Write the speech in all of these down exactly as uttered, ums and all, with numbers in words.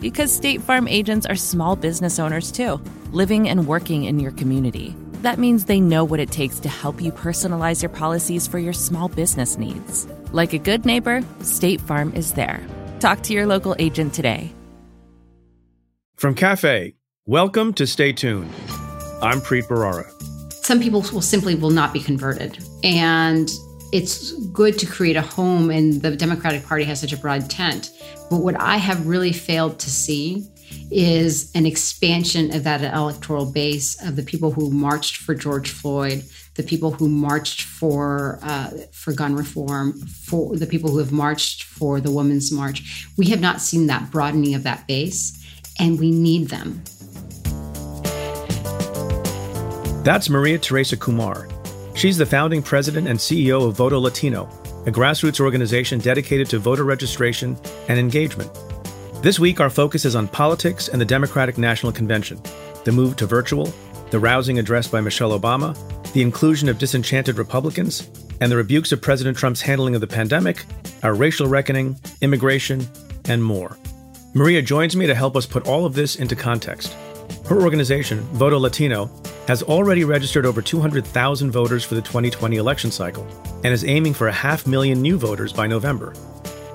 Because State Farm agents are small business owners too, living and working in your community. That means they know what it takes to help you personalize your policies for your small business needs. Like a good neighbor, State Farm is there. Talk to your local agent today. From CAFE, welcome to Stay Tuned. I'm Preet Bharara. Some people will simply will not be converted. And it's good to create a home, and the Democratic Party has such a broad tent. But what I have really failed to see is an expansion of that electoral base of the people who marched for George Floyd, the people who marched for uh, for gun reform, for the people who have marched for the Women's March. We have not seen that broadening of that base, and we need them. That's Maria Teresa Kumar. She's the founding president and C E O of Voto Latino, a grassroots organization dedicated to voter registration and engagement. This week, our focus is on politics and the Democratic National Convention, the move to virtual, the rousing address by Michelle Obama, the inclusion of disenchanted Republicans, and the rebukes of President Trump's handling of the pandemic, our racial reckoning, immigration, and more. Maria joins me to help us put all of this into context. Her organization, Voto Latino, has already registered over two hundred thousand voters for the twenty twenty election cycle and is aiming for a half million new voters by November.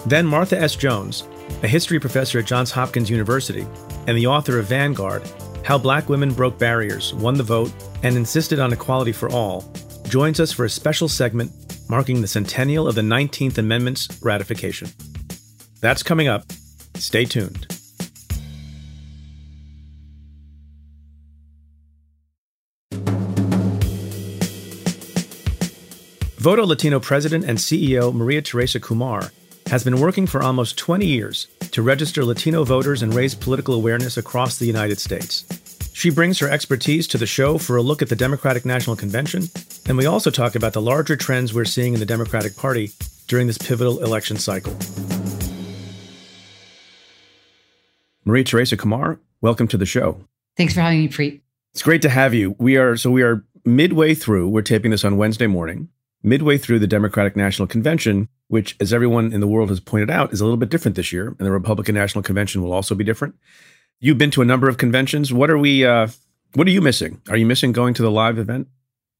Then Martha S. Jones, a history professor at Johns Hopkins University and the author of Vanguard: How Black Women Broke Barriers, Won the Vote, and Insisted on Equality for All, joins us for a special segment marking the centennial of the nineteenth Amendment's ratification. That's coming up. Stay tuned. Voto Latino president and C E O Maria Teresa Kumar has been working for almost twenty years to register Latino voters and raise political awareness across the United States. She brings her expertise to the show for a look at the Democratic National Convention, and we also talk about the larger trends we're seeing in the Democratic Party during this pivotal election cycle. Maria Teresa Kumar, welcome to the show. Thanks for having me, Preet. It's great to have you. We are so we are midway through, we're taping this on Wednesday morning, midway through the Democratic National Convention, which, as everyone in the world has pointed out, is a little bit different this year, and the Republican National Convention will also be different. You've been to a number of conventions. What are we? Uh, what are you missing? Are you missing going to the live event?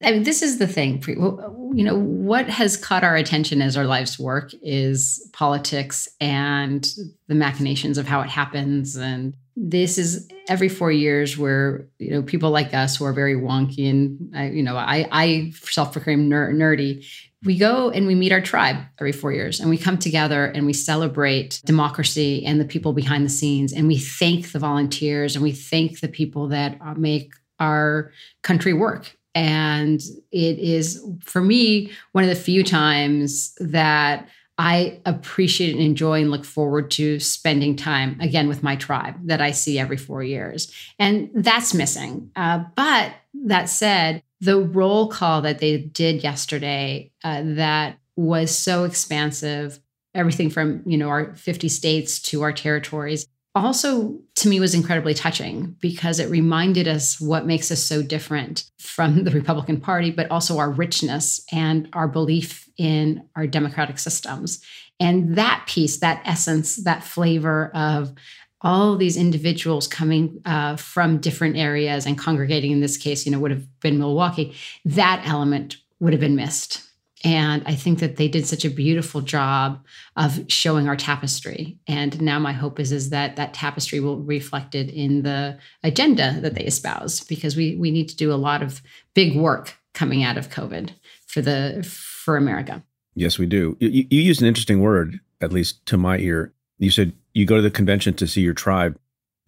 I mean, this is the thing. You know, what has caught our attention as our life's work is politics and the machinations of how it happens. And this is every four years where, you know, people like us who are very wonky and, I, you know, I, I self-proclaim ner- nerdy, we go and we meet our tribe every four years and we come together and we celebrate democracy and the people behind the scenes. And we thank the volunteers and we thank the people that make our country work. And it is, for me, one of the few times that I appreciate and enjoy and look forward to spending time, again, with my tribe that I see every four years. And that's missing. Uh, but that said, the roll call that they did yesterday uh, that was so expansive, everything from, you know, our fifty states to our territories, also, to me, was incredibly touching because it reminded us what makes us so different from the Republican Party, but also our richness and our belief in our democratic systems. And that piece, that essence, that flavor of all of these individuals coming uh, from different areas and congregating, in this case, you know, would have been Milwaukee, that element would have been missed. And I think that they did such a beautiful job of showing our tapestry. And now my hope is, is that that tapestry will be reflected in the agenda that they espouse, because we we need to do a lot of big work coming out of COVID for the for America. Yes, we do. You, you used an interesting word, at least to my ear. You said you go to the convention to see your tribe.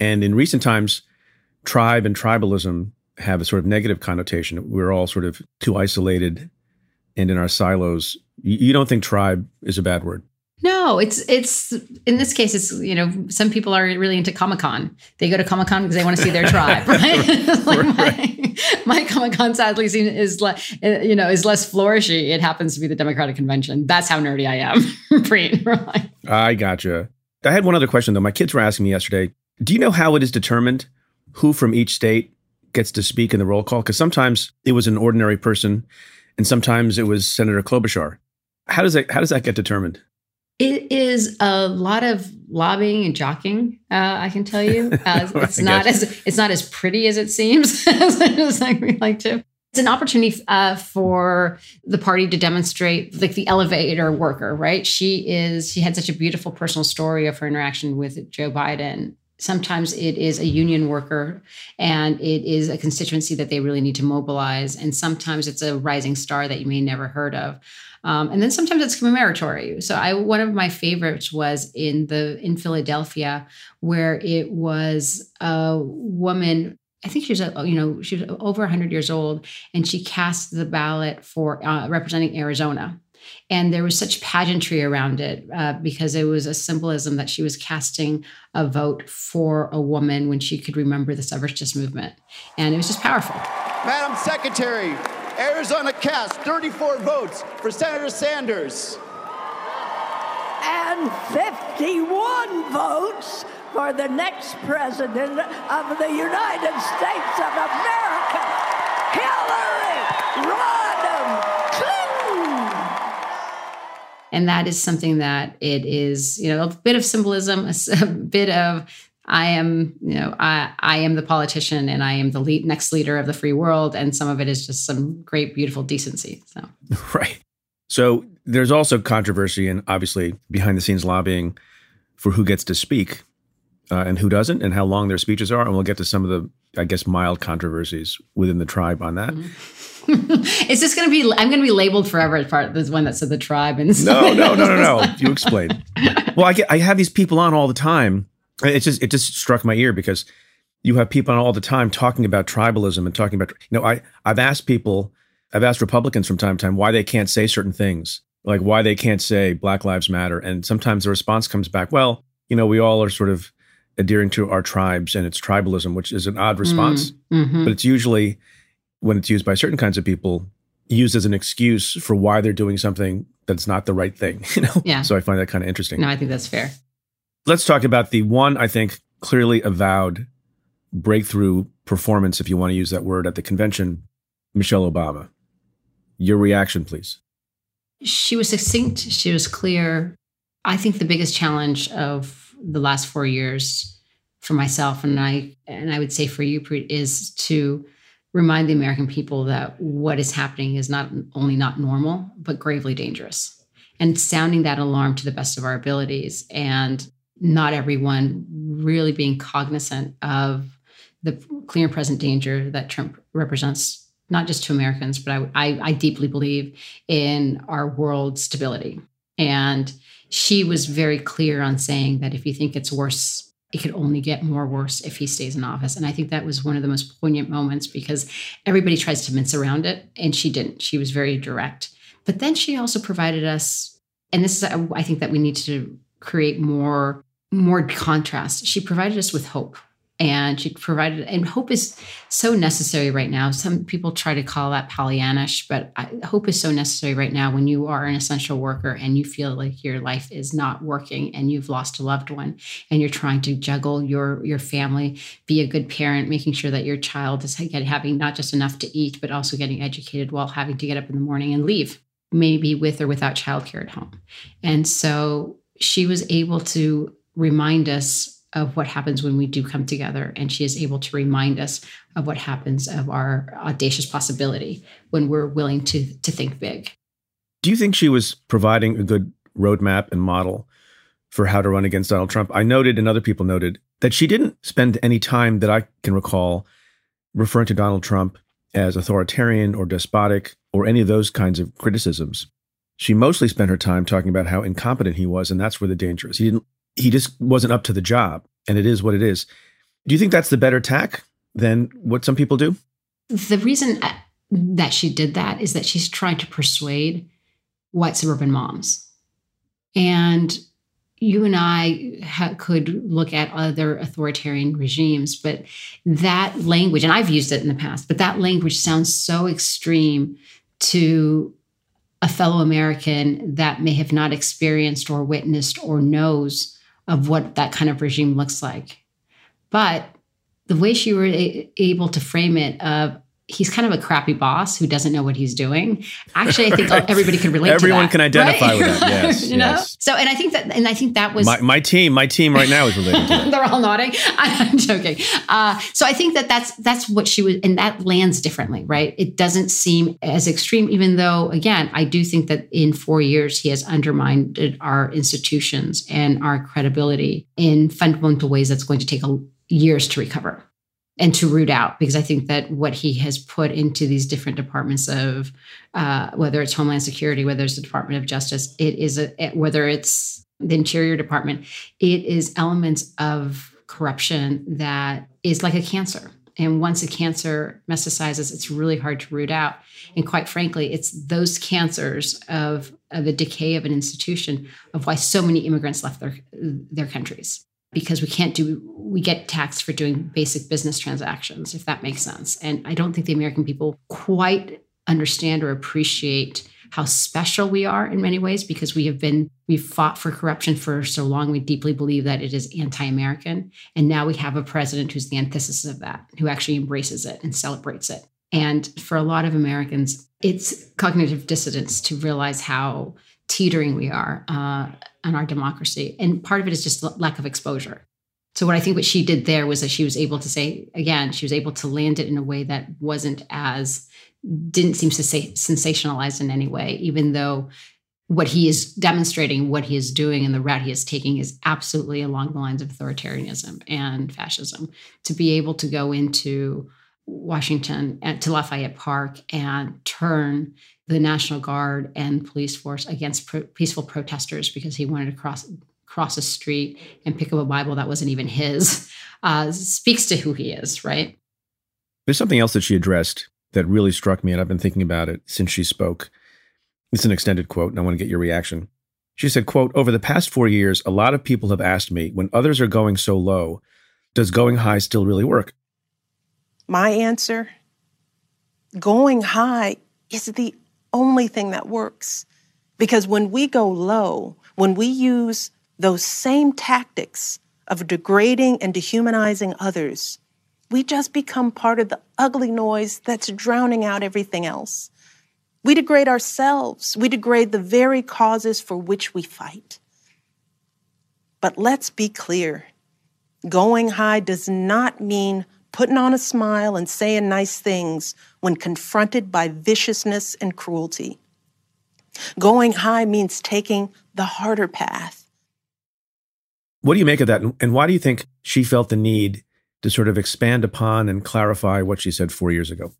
And in recent times, tribe and tribalism have a sort of negative connotation. We're all sort of too isolated and in our silos. You don't think tribe is a bad word? No, it's, it's in this case, it's, you know, some people are really into Comic-Con. They go to Comic-Con because they want to see their tribe, right? right. like my, my Comic-Con sadly is, le- you know, is less flourishy. It happens to be the Democratic Convention. That's how nerdy I am, Preet. Right? I gotcha. I had one other question, though. My kids were asking me yesterday, do you know how it is determined who from each state gets to speak in the roll call? Because sometimes it was an ordinary person, and sometimes it was Senator Klobuchar. How does that how does that get determined? It is a lot of lobbying and jockeying, uh, I can tell you. Uh, it's not guess. as it's not as pretty as it seems, as I we like to. It's an opportunity uh, for the party to demonstrate, like the elevator worker, right? She is she had such a beautiful personal story of her interaction with Joe Biden. Sometimes it is a union worker and it is a constituency that they really need to mobilize. And sometimes it's a rising star that you may never heard of. Um, and then sometimes it's commemoratory. So I, one of my favorites was in the in Philadelphia, where it was a woman, I think she was, you know, she was over one hundred years old, and she cast the ballot for uh, representing Arizona. And there was such pageantry around it uh, because it was a symbolism that she was casting a vote for a woman when she could remember the suffragist movement. And it was just powerful. Madam Secretary, Arizona cast thirty-four votes for Senator Sanders. And fifty-one votes for the next president of the United States of America, Hillary Rodham. And that is something that it is, you know, a bit of symbolism, a bit of I am, you know, I, I am the politician and I am the lead, next leader of the free world. And some of it is just some great, beautiful decency. So right. So there's also controversy and obviously behind the scenes lobbying for who gets to speak uh, and who doesn't and how long their speeches are. And we'll get to some of the, I guess, mild controversies within the tribe on that. Mm-hmm. Is this going to be, I'm going to be labeled forever as part of this one that said the tribe. And no, no, no, no, no. You explain. Well, I get, I have these people on all the time. It's just, it just struck my ear because you have people on all the time talking about tribalism and talking about, you know, I, I've asked people, I've asked Republicans from time to time why they can't say certain things, like why they can't say Black Lives Matter. And sometimes the response comes back, well, you know, we all are sort of adhering to our tribes and it's tribalism, which is an odd response, mm-hmm. but it's usually, when it's used by certain kinds of people, used as an excuse for why they're doing something that's not the right thing, you know? Yeah. So I find that kind of interesting. No, I think that's fair. Let's talk about the one, I think, clearly avowed breakthrough performance, if you want to use that word, at the convention, Michelle Obama. Your reaction, please. She was succinct. She was clear. I think the biggest challenge of the last four years for myself, and I, and I would say for you, Preet, is to remind the American people that what is happening is not only not normal, but gravely dangerous. And sounding that alarm to the best of our abilities, and not everyone really being cognizant of the clear and present danger that Trump represents, not just to Americans, but I, I, I deeply believe in our world stability. And she was very clear on saying that if you think it's worse, it could only get more worse if he stays in office. And I think that was one of the most poignant moments because everybody tries to mince around it, and she didn't. She was very direct. But then she also provided us, and this is, I think that we need to create more, more contrast. She provided us with hope. And she provided, and hope is so necessary right now. Some people try to call that Pollyannish, but I, hope is so necessary right now when you are an essential worker and you feel like your life is not working and you've lost a loved one and you're trying to juggle your, your family, be a good parent, making sure that your child is having not just enough to eat, but also getting educated while having to get up in the morning and leave, maybe with or without childcare at home. And so she was able to remind us of what happens when we do come together. And she is able to remind us of what happens of our audacious possibility when we're willing to, to think big. Do you think she was providing a good roadmap and model for how to run against Donald Trump? I noted, and other people noted, that she didn't spend any time that I can recall referring to Donald Trump as authoritarian or despotic or any of those kinds of criticisms. She mostly spent her time talking about how incompetent he was, and that's where the danger is. He didn't, he just wasn't up to the job, and it is what it is. Do you think that's the better tack than what some people do? The reason that she did that is that she's trying to persuade white suburban moms. And you and I ha- could look at other authoritarian regimes, but that language, and I've used it in the past, but that language sounds so extreme to a fellow American that may have not experienced or witnessed or knows of what that kind of regime looks like. But the way she were a- able to frame it of, uh, he's kind of a crappy boss who doesn't know what he's doing. Actually, I think right. everybody can relate Everyone to that. Everyone can identify right? with that. Yes, you know? Yes. So, and I think that, and I think that was my, my team. My team right now is relating to that. They're all nodding. I'm joking. Uh, so, I think that that's that's what she was, and that lands differently, right? It doesn't seem as extreme, even though, again, I do think that in four years he has undermined our institutions and our credibility in fundamental ways. That's going to take a, years to recover and to root out, because I think that what he has put into these different departments of, uh, whether it's Homeland Security, whether it's the Department of Justice, it is a, whether it's the Interior Department, it is elements of corruption that is like a cancer. And once a cancer metastasizes, it's really hard to root out. And quite frankly, it's those cancers of, of the decay of an institution of why so many immigrants left their their countries. Because we can't do, we get taxed for doing basic business transactions, if that makes sense. And I don't think the American people quite understand or appreciate how special we are in many ways, because we have been, we've fought for corruption for so long. We deeply believe that it is anti-American. And now we have a president who's the antithesis of that, who actually embraces it and celebrates it. And for a lot of Americans, it's cognitive dissonance to realize how teetering we are uh, on our democracy. And part of it is just lack of exposure. So what I think what she did there was that she was able to say, again, she was able to land it in a way that wasn't as, didn't seem to say sensationalized in any way, even though what he is demonstrating, what he is doing and the route he is taking is absolutely along the lines of authoritarianism and fascism. To be able to go into Washington, to Lafayette Park, and turn the National Guard and police force against pro- peaceful protesters because he wanted to cross cross a street and pick up a Bible that wasn't even his, uh, speaks to who he is, right? There's something else that she addressed that really struck me, and I've been thinking about it since she spoke. It's an extended quote, and I want to get your reaction. She said, quote, "Over the past four years, a lot of people have asked me, when others are going so low, does going high still really work?" My answer, going high is the only thing that works. Because when we go low, when we use those same tactics of degrading and dehumanizing others, we just become part of the ugly noise that's drowning out everything else. We degrade ourselves. We degrade the very causes for which we fight. But let's be clear. Going high does not mean putting on a smile and saying nice things when confronted by viciousness and cruelty. Going high means taking the harder path. What do you make of that? And why do you think she felt the need to sort of expand upon and clarify what she said four years ago?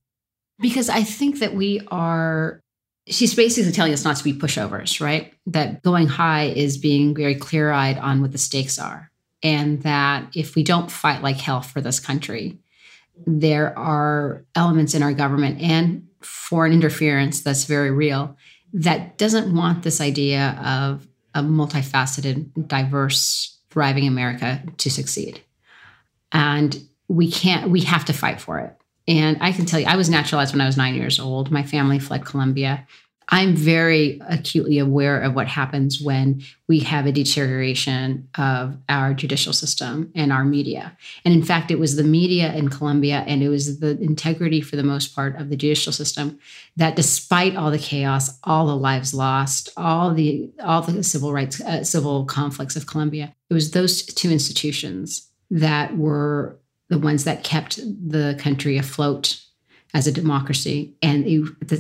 Because I think that we are, she's basically telling us not to be pushovers, right? That going high is being very clear-eyed on what the stakes are. And that if we don't fight like hell for this country, there are elements in our government and foreign interference that's very real that doesn't want this idea of a multifaceted, diverse, thriving America to succeed. And we can't, we have to fight for it. And I can tell you, I was naturalized when I was nine years old. My family fled Colombia. I'm very acutely aware of what happens when we have a deterioration of our judicial system and our media. And in fact, it was the media in Colombia, and it was the integrity for the most part of the judicial system that, despite all the chaos, all the lives lost, all the all the civil rights, uh, civil conflicts of Colombia, it was those two institutions that were the ones that kept the country afloat as a democracy. And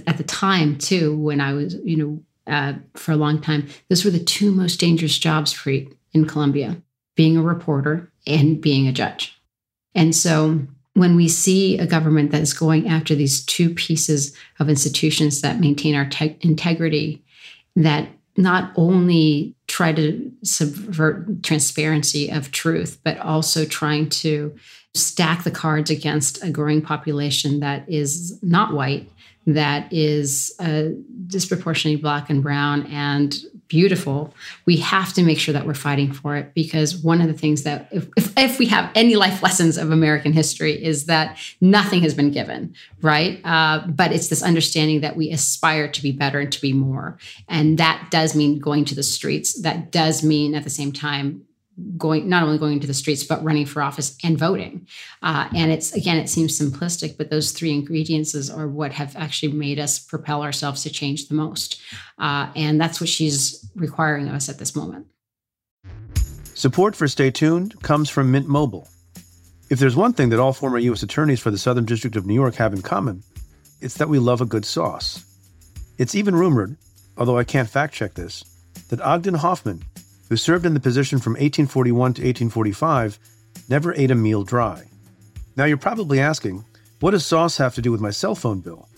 at the time, too, when I was, you know, uh, for a long time. Those were the two most dangerous jobs, Preet, in Colombia, being a reporter and being a judge. And so when we see a government that is going after these two pieces of institutions that maintain our te- integrity, that not only try to subvert transparency of truth, but also trying to stack the cards against a growing population that is not white, that is uh, disproportionately Black and brown and beautiful, we have to make sure that we're fighting for it. Because one of the things that, if, if, if we have any life lessons of American history, is that nothing has been given, right? Uh, but it's this understanding that we aspire to be better and to be more. And that does mean going to the streets. That does mean, at the same time, going not only going to the streets, but running for office and voting. Uh, and it's, again, it seems simplistic, but those three ingredients are what have actually made us propel ourselves to change the most. Uh, and that's what she's requiring of us at this moment. Support for Stay Tuned comes from Mint Mobile. If there's one thing that all former U S attorneys for the Southern District of New York have in common, it's that we love a good sauce. It's even rumored, although I can't fact check this, that Ogden Hoffman, who served in the position from eighteen forty-one to eighteen forty-five, never ate a meal dry. Now you're probably asking, what does sauce have to do with my cell phone bill?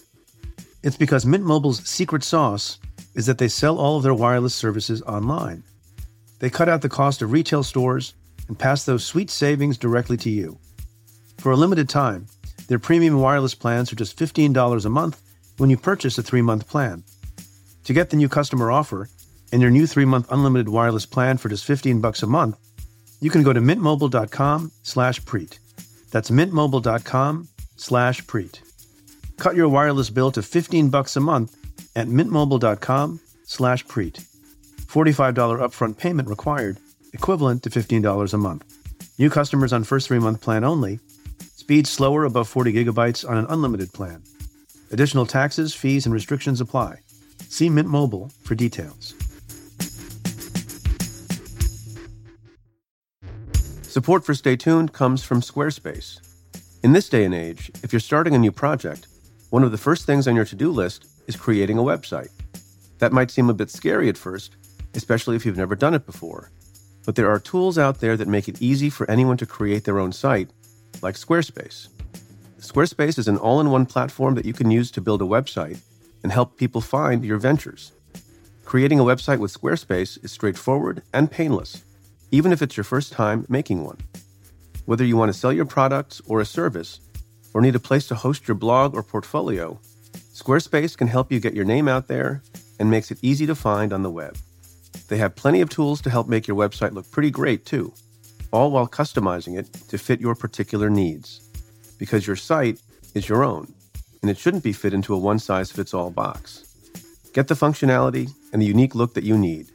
It's because Mint Mobile's secret sauce is that they sell all of their wireless services online. They cut out the cost of retail stores and pass those sweet savings directly to you. For a limited time, their premium wireless plans are just fifteen dollars a month when you purchase a three-month plan. To get the new customer offer and your new three-month unlimited wireless plan for just fifteen bucks a month, you can go to mintmobile.com slash Preet. That's mintmobile.com slash Preet. Cut your wireless bill to fifteen bucks a month at mintmobile.com slash Preet. forty-five dollars upfront payment required, equivalent to fifteen dollars a month. New customers on first three-month plan only. Speed slower above forty gigabytes on an unlimited plan. Additional taxes, fees, and restrictions apply. See Mint Mobile for details. Support for Stay Tuned comes from Squarespace. In this day and age, if you're starting a new project, one of the first things on your to-do list is creating a website. That might seem a bit scary at first, especially if you've never done it before. But there are tools out there that make it easy for anyone to create their own site, like Squarespace. Squarespace is an all-in-one platform that you can use to build a website and help people find your ventures. Creating a website with Squarespace is straightforward and painless, even if it's your first time making one. Whether you want to sell your products or a service, or need a place to host your blog or portfolio, Squarespace can help you get your name out there and makes it easy to find on the web. They have plenty of tools to help make your website look pretty great too, all while customizing it to fit your particular needs. Because your site is your own, and it shouldn't be fit into a one-size-fits-all box. Get the functionality and the unique look that you need.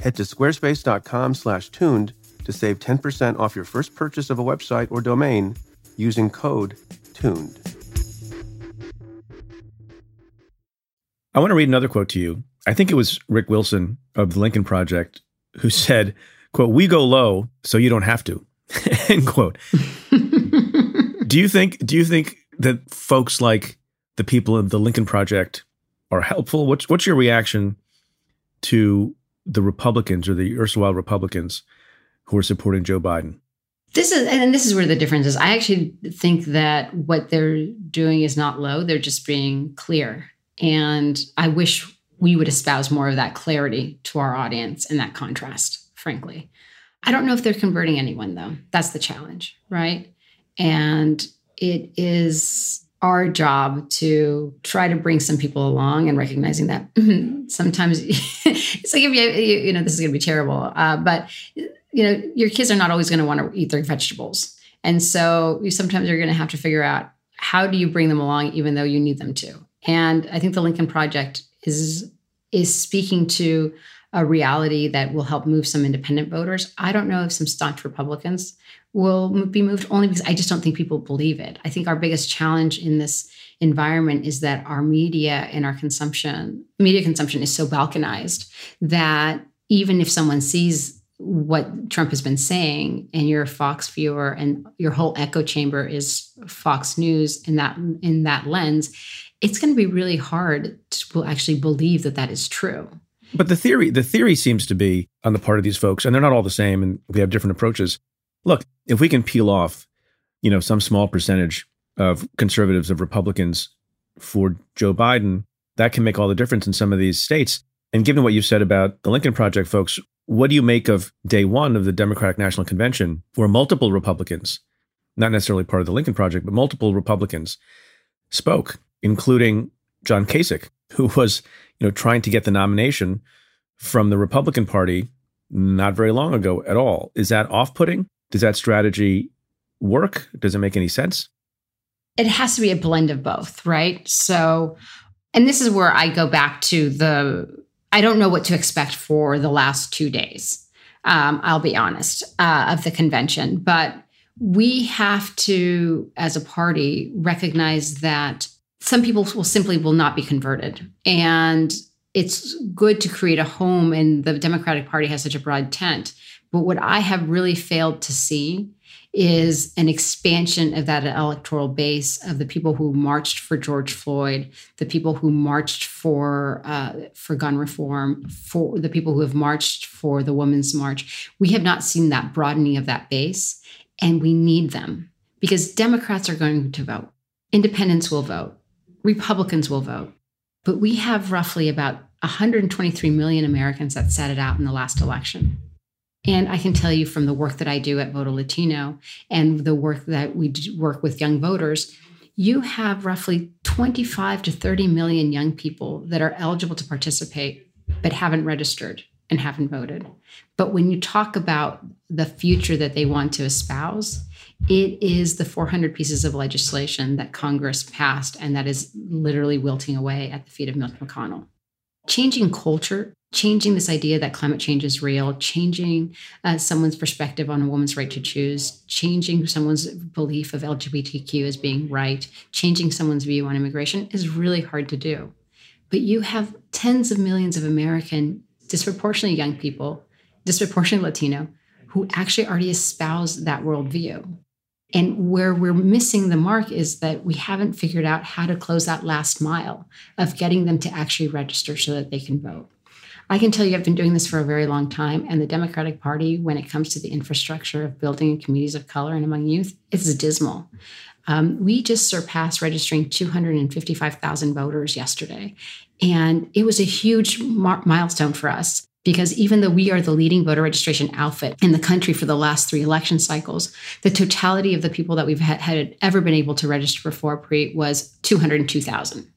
Head to squarespace.com slash tuned to save ten percent off your first purchase of a website or domain using code TUNED. I want to read another quote to you. I think it was Rick Wilson of the Lincoln Project who said, quote, "We go low so you don't have to," end quote. Do you think, do you think that folks like the people of the Lincoln Project are helpful? What's, what's your reaction to the Republicans, or the erstwhile Republicans, who are supporting Joe Biden? This is, and this is where the difference is. I actually think that what they're doing is not low. They're just being clear. And I wish we would espouse more of that clarity to our audience and that contrast, frankly. I don't know if they're converting anyone, though. That's the challenge, right? And it is our job to try to bring some people along, and recognizing that sometimes it's like, if you, you, you know, this is going to be terrible, uh, but you know, your kids are not always going to want to eat their vegetables. And so you, sometimes you're going to have to figure out, how do you bring them along even though you need them to? And I think the Lincoln Project is, is speaking to a reality that will help move some independent voters. I don't know if some staunch Republicans will be moved, only because I just don't think people believe it. I think our biggest challenge in this environment is that our media and our consumption, media consumption is so balkanized that even if someone sees what Trump has been saying, and you're a Fox viewer, and your whole echo chamber is Fox News in that in that lens, it's going to be really hard to actually believe that that is true. But the theory, the theory seems to be on the part of these folks, and they're not all the same, and they have different approaches. Look, if we can peel off, you know, some small percentage of conservatives, of Republicans for Joe Biden, that can make all the difference in some of these states. And given what you've said about the Lincoln Project folks, what do you make of day one of the Democratic National Convention, where multiple Republicans, not necessarily part of the Lincoln Project, but multiple Republicans spoke, including John Kasich, who was, you know, trying to get the nomination from the Republican Party not very long ago at all? Is that off-putting? Does that strategy work? Does it make any sense? It has to be a blend of both, right? So, and this is where I go back to the, I don't know what to expect for the last two days, um, I'll be honest, uh, of the convention. But we have to, as a party, recognize that some people will simply will not be converted. And it's good to create a home, and the Democratic Party has such a broad tent. But what I have really failed to see is an expansion of that electoral base of the people who marched for George Floyd, the people who marched for uh, for gun reform, for the people who have marched for the Women's March. We have not seen that broadening of that base, and we need them because Democrats are going to vote. Independents will vote. Republicans will vote. But we have roughly about one hundred twenty-three million Americans that sat it out in the last election. And I can tell you from the work that I do at Voto Latino and the work that we do work with young voters, you have roughly twenty-five to thirty million young people that are eligible to participate but haven't registered and haven't voted. But when you talk about the future that they want to espouse, it is the four hundred pieces of legislation that Congress passed and that is literally wilting away at the feet of Mitch McConnell. Changing culture, changing this idea that climate change is real, changing uh, someone's perspective on a woman's right to choose, changing someone's belief of L G B T Q as being right, changing someone's view on immigration is really hard to do. But you have tens of millions of American, disproportionately young people, disproportionately Latino, who actually already espouse that worldview. And where we're missing the mark is that we haven't figured out how to close that last mile of getting them to actually register so that they can vote. I can tell you I've been doing this for a very long time, and the Democratic Party, when it comes to the infrastructure of building in communities of color and among youth, it's dismal. Um, we just surpassed registering two hundred fifty-five thousand voters yesterday, and it was a huge mar- milestone for us. Because even though we are the leading voter registration outfit in the country for the last three election cycles, the totality of the people that we've had, had ever been able to register before, Preet, was two hundred two thousand.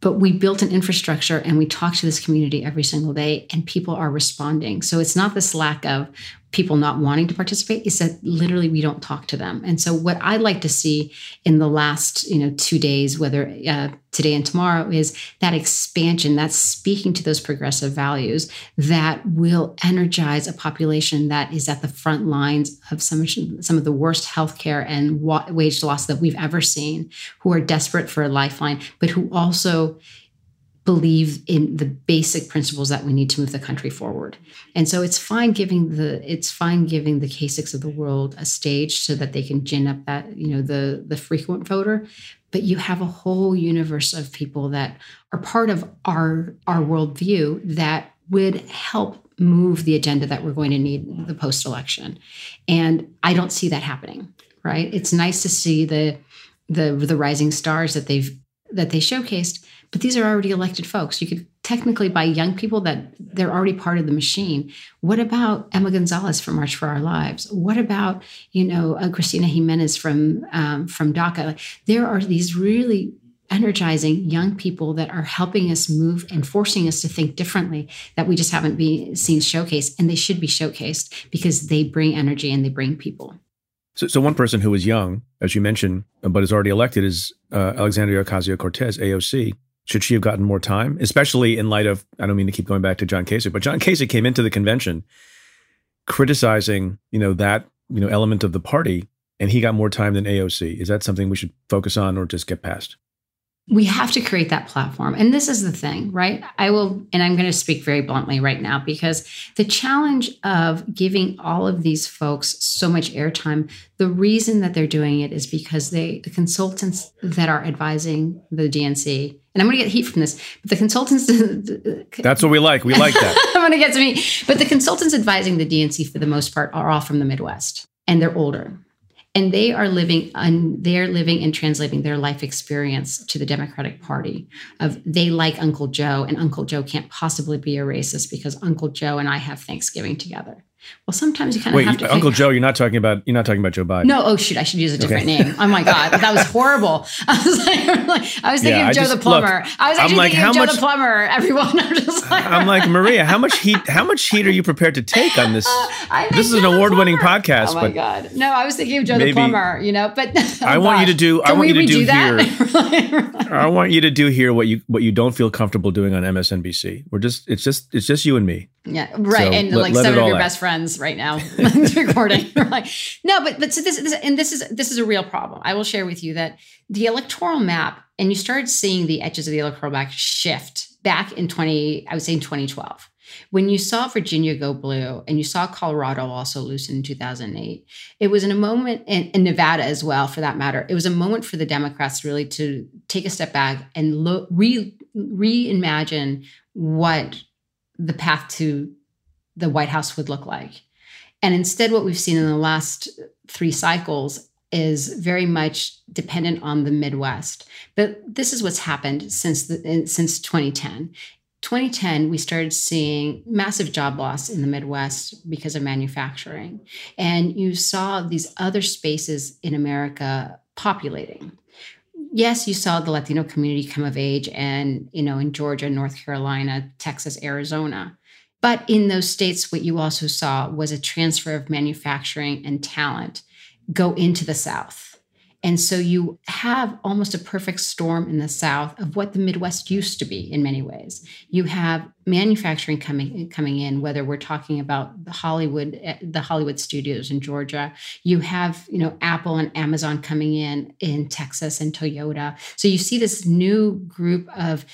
But we built an infrastructure and we talk to this community every single day, and people are responding. So it's not this lack of people not wanting to participate, it's that literally we don't talk to them. And so what I'd like to see in the last, you know, two days, whether uh, today and tomorrow, is that expansion, that's speaking to those progressive values that will energize a population that is at the front lines of some, some of the worst healthcare and wa- wage loss that we've ever seen, who are desperate for a lifeline, but who also believe in the basic principles that we need to move the country forward. And so it's fine giving the it's fine giving the Kasichs of the world a stage so that they can gin up that, you know, the the frequent voter, but you have a whole universe of people that are part of our our worldview that would help move the agenda that we're going to need the post-election. And I don't see that happening, right? It's nice to see the the the rising stars that they've that they showcased. But these are already elected folks. You could technically buy young people that they're already part of the machine. What about Emma Gonzalez from March for Our Lives? What about, you know, uh, Christina Jimenez from um, from DACA? There are these really energizing young people that are helping us move and forcing us to think differently that we just haven't been seen showcased. And they should be showcased because they bring energy and they bring people. So, so one person who is young, as you mentioned, but is already elected is uh, Alexandria Ocasio-Cortez, A O C. Should she have gotten more time, especially in light of, I don't mean to keep going back to John Kasich, but John Kasich came into the convention criticizing, you know, that, you know, element of the party, and he got more time than A O C. Is that something we should focus on or just get past? we have to create that platform. And this is the thing, right? I will, and I'm going to speak very bluntly right now, because the challenge of giving all of these folks so much airtime, the reason that they're doing it is because they, the consultants that are advising the D N C, and I'm going to get heat from this, but the consultants. That's what we like. We like that. I'm going to get to me. But the consultants advising the D N C for the most part are all from the Midwest, and they're older. And they are living un, they're living and translating their life experience to the Democratic Party of they like Uncle Joe, and Uncle Joe can't possibly be a racist because Uncle Joe and I have Thanksgiving together. Well, sometimes you kind of Wait, have to Uncle think, Joe, you're not talking about you're not talking about Joe Biden. No, oh shoot, I should use a different okay. name. Oh my God, that was horrible. I was like, I was thinking yeah, of Joe just, the plumber. Look, I was actually like, thinking of Joe much, the plumber. Everyone, I'm just like, I'm like Maria. How much heat? How much heat are you prepared to take on this? Uh, this is Joe an award-winning podcast. Oh my but God, no, I was thinking of Joe maybe, the plumber. You know, but oh I want gosh. you to do. I Can want you to do here. I want you to do here what you what you don't feel comfortable doing on M S N B C. We're just it's just it's just you and me. Yeah, right. So and let, like let seven of your out. best friends right now recording. Like, no, but but so this, this and this is this is a real problem. I will share with you that the electoral map, and you started seeing the edges of the electoral map shift back in twenty, I would say in twenty twelve, when you saw Virginia go blue and you saw Colorado also loosen in two thousand eight. It was in a moment in, in Nevada as well, for that matter. It was a moment for the Democrats really to take a step back and lo- re reimagine what the path to the White House would look like. And instead, what we've seen in the last three cycles is very much dependent on the Midwest. But this is what's happened since the, since twenty ten. twenty ten, we started seeing massive job loss in the Midwest because of manufacturing. And you saw these other spaces in America populating. Yes, you saw the Latino community come of age and, you know, in Georgia, North Carolina, Texas, Arizona. But in those states, what you also saw was a transfer of manufacturing and talent go into the South. And so you have almost a perfect storm in the South of what the Midwest used to be in many ways. You have manufacturing coming coming in, whether we're talking about the Hollywood the Hollywood studios in Georgia. You have, you know, Apple and Amazon coming in in Texas, and Toyota. So you see this new group of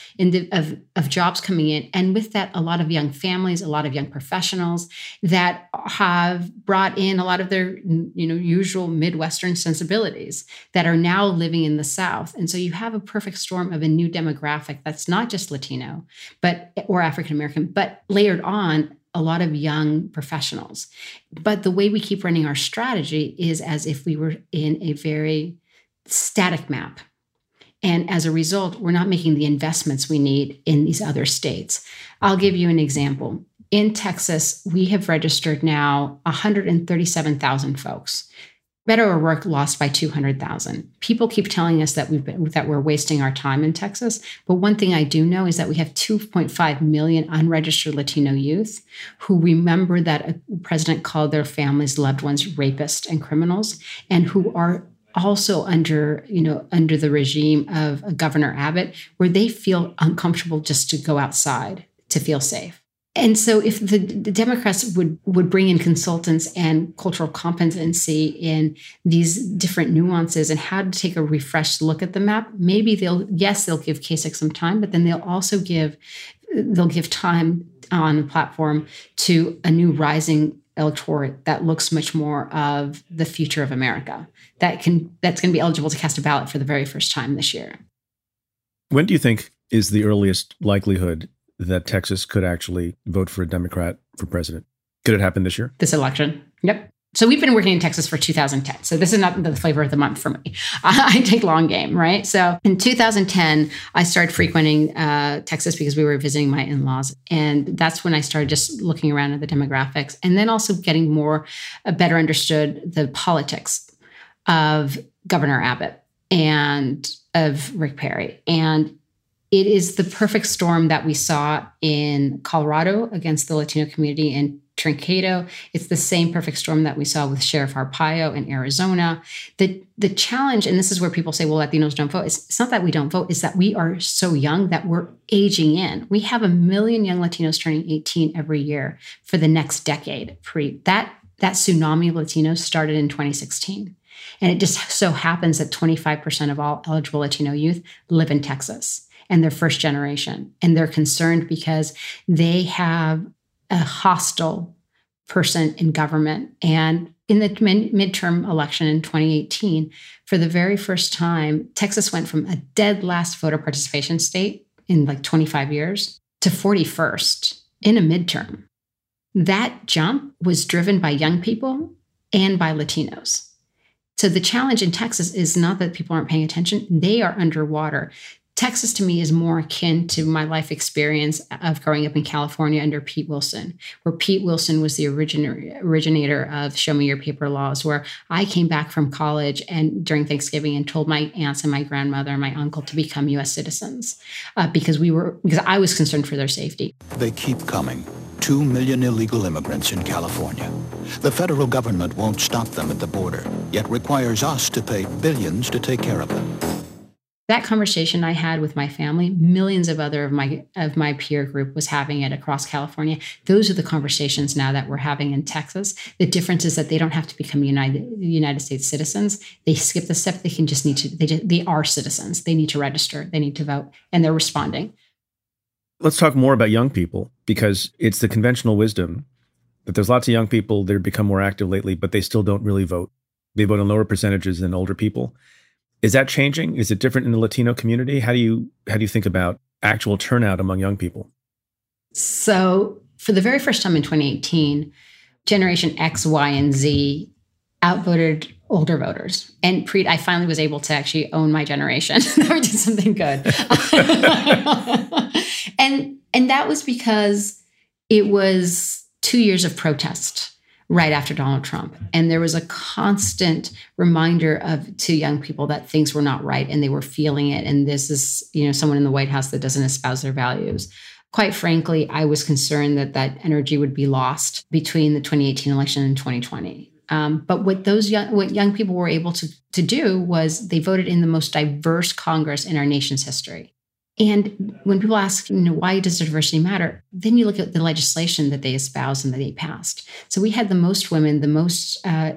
of of jobs coming in, and with that, a lot of young families, a lot of young professionals that have brought in a lot of their, you know, usual Midwestern sensibilities that are now living in the South. And so you have a perfect storm of a new demographic that's not just Latino, but or African-American, but layered on a lot of young professionals. But the way we keep running our strategy is as if we were in a very static map. And as a result, we're not making the investments we need in these other states. I'll give you an example. In Texas, we have registered now one hundred thirty-seven thousand folks. Beto O'Rourke lost by two hundred thousand. People keep telling us that we've been, that we're wasting our time in Texas. But one thing I do know is that we have two point five million unregistered Latino youth who remember that a president called their families, loved ones, rapists and criminals, and who are also under, you know, under the regime of Governor Abbott, where they feel uncomfortable just to go outside to feel safe. And so if the, the Democrats would, would bring in consultants and cultural competency in these different nuances and how to take a refreshed look at the map, maybe they'll, yes, they'll give Kasich some time, but then they'll also give, they'll give time on the platform to a new rising electorate that looks much more of the future of America that can, that's going to be eligible to cast a ballot for the very first time this year. When do you think is the earliest likelihood that Texas could actually vote for a Democrat for president? Could it happen this year? This election? Yep. So we've been working in Texas for two thousand ten. So this is not the flavor of the month for me. I, I take long game, right? So in two thousand ten, I started frequenting uh, Texas because we were visiting my in-laws. And that's when I started just looking around at the demographics and then also getting more, uh, better understood the politics of Governor Abbott and of Rick Perry. And it is the perfect storm that we saw in Colorado against the Latino community in Truncado. It's the same perfect storm that we saw with Sheriff Arpaio in Arizona. The the challenge, and this is where people say, well, Latinos don't vote. It's, it's not that we don't vote. It's that we are so young that we're aging in. We have a million young Latinos turning eighteen every year for the next decade. Pre that, that tsunami of Latinos started in twenty sixteen. And it just so happens that twenty-five percent of all eligible Latino youth live in Texas, and they're first generation. And they're concerned because they have a hostile person in government. And in the mid- midterm election in twenty eighteen, for the very first time, Texas went from a dead last voter participation state in like twenty-five years to forty-first in a midterm. That jump was driven by young people and by Latinos. So the challenge in Texas is not that people aren't paying attention. They are underwater. Texas, to me, is more akin to my life experience of growing up in California under Pete Wilson, where Pete Wilson was the originator, originator of show me your paper laws, where I came back from college and during Thanksgiving and told my aunts and my grandmother and my uncle to become U S citizens uh, because we were because I was concerned for their safety. They keep coming. Two million illegal immigrants in California. The federal government won't stop them at the border, yet requires us to pay billions to take care of them. That conversation I had with my family, millions of other of my of my peer group was having it across California. Those are the conversations now that we're having in Texas. The difference is that they don't have to become United United States citizens. They skip the step. They can just need to. They just, they are citizens. They need to register. They need to vote, and they're responding. Let's talk more about young people, because it's the conventional wisdom that there's lots of young people that have become more active lately, but they still don't really vote. They vote in lower percentages than older people. Is that changing? Is it different in the Latino community? How do you how do you think about actual turnout among young people? So for the very first time in twenty eighteen, Generation X, Y, and Z outvoted older voters. And Preet, I finally was able to actually own my generation. I did something good. and and that was because it was two years of protest right after Donald Trump. And there was a constant reminder of to young people that things were not right and they were feeling it. And this is, you know, someone in the White House that doesn't espouse their values. Quite frankly, I was concerned that that energy would be lost between the twenty eighteen election and twenty twenty. Um, but what those young, what young people were able to, to do was they voted in the most diverse Congress in our nation's history. And when people ask, you know, why does diversity matter? Then you look at the legislation that they espoused and that they passed. So we had the most women, the most uh,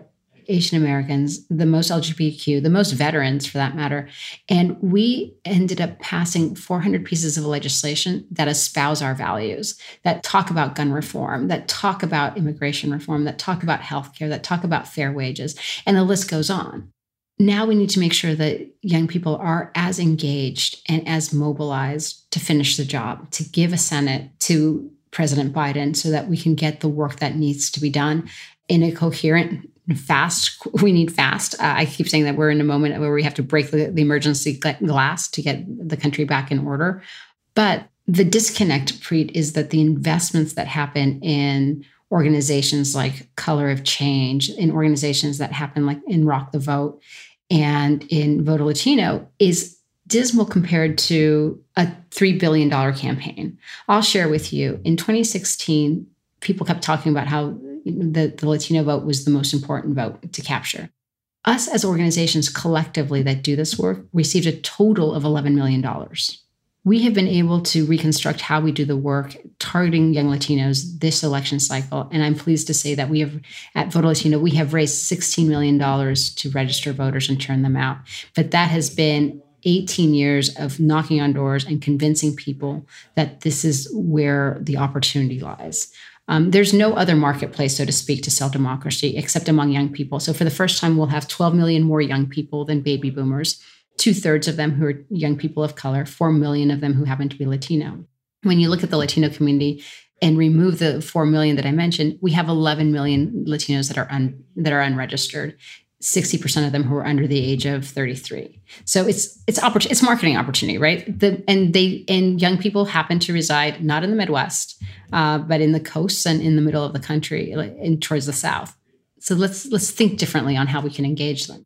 Asian Americans, the most L G B T Q, the most veterans for that matter. And we ended up passing four hundred pieces of legislation that espouse our values, that talk about gun reform, that talk about immigration reform, that talk about healthcare, that talk about fair wages, and the list goes on. Now we need to make sure that young people are as engaged and as mobilized to finish the job, to give a Senate to President Biden so that we can get the work that needs to be done in a coherent, fast, we need fast. Uh, I keep saying that we're in a moment where we have to break the, the emergency glass to get the country back in order. But the disconnect, Preet, is that the investments that happen in organizations like Color of Change, in organizations that happen like in Rock the Vote, and in Voto Latino is dismal compared to a three billion dollars campaign. I'll share with you, in twenty sixteen, people kept talking about how the, the Latino vote was the most important vote to capture. Us as organizations collectively that do this work received a total of eleven million dollars. We have been able to reconstruct how we do the work targeting young Latinos this election cycle. And I'm pleased to say that we have, at Voto Latino, we have raised sixteen million dollars to register voters and turn them out. But that has been eighteen years of knocking on doors and convincing people that this is where the opportunity lies. Um, there's no other marketplace, so to speak, to sell democracy except among young people. So for the first time, we'll have twelve million more young people than baby boomers. Two-thirds of them who are young people of color, four million of them who happen to be Latino. When you look at the Latino community and remove the four million that I mentioned, we have eleven million Latinos that are un, that are unregistered, sixty percent of them who are under the age of thirty-three. So it's it's oppor- it's marketing opportunity, right? The, and they and young people happen to reside not in the Midwest, uh, but in the coasts and in the middle of the country and towards the South. So let's let's think differently on how we can engage them.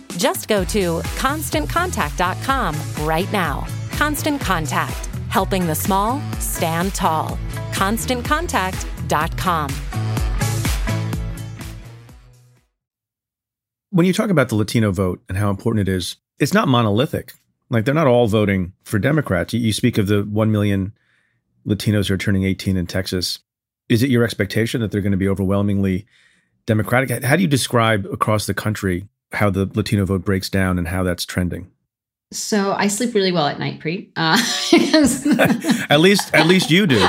Just go to constant contact dot com right now. Constant Contact, helping the small stand tall. constant contact dot com. When you talk about the Latino vote and how important it is, it's not monolithic. Like, they're not all voting for Democrats. You speak of the one million Latinos who are turning eighteen in Texas. Is it your expectation that they're going to be overwhelmingly Democratic? How do you describe across the country how the Latino vote breaks down and how that's trending? So I sleep really well at night, Preet. Uh, at least, at least you do.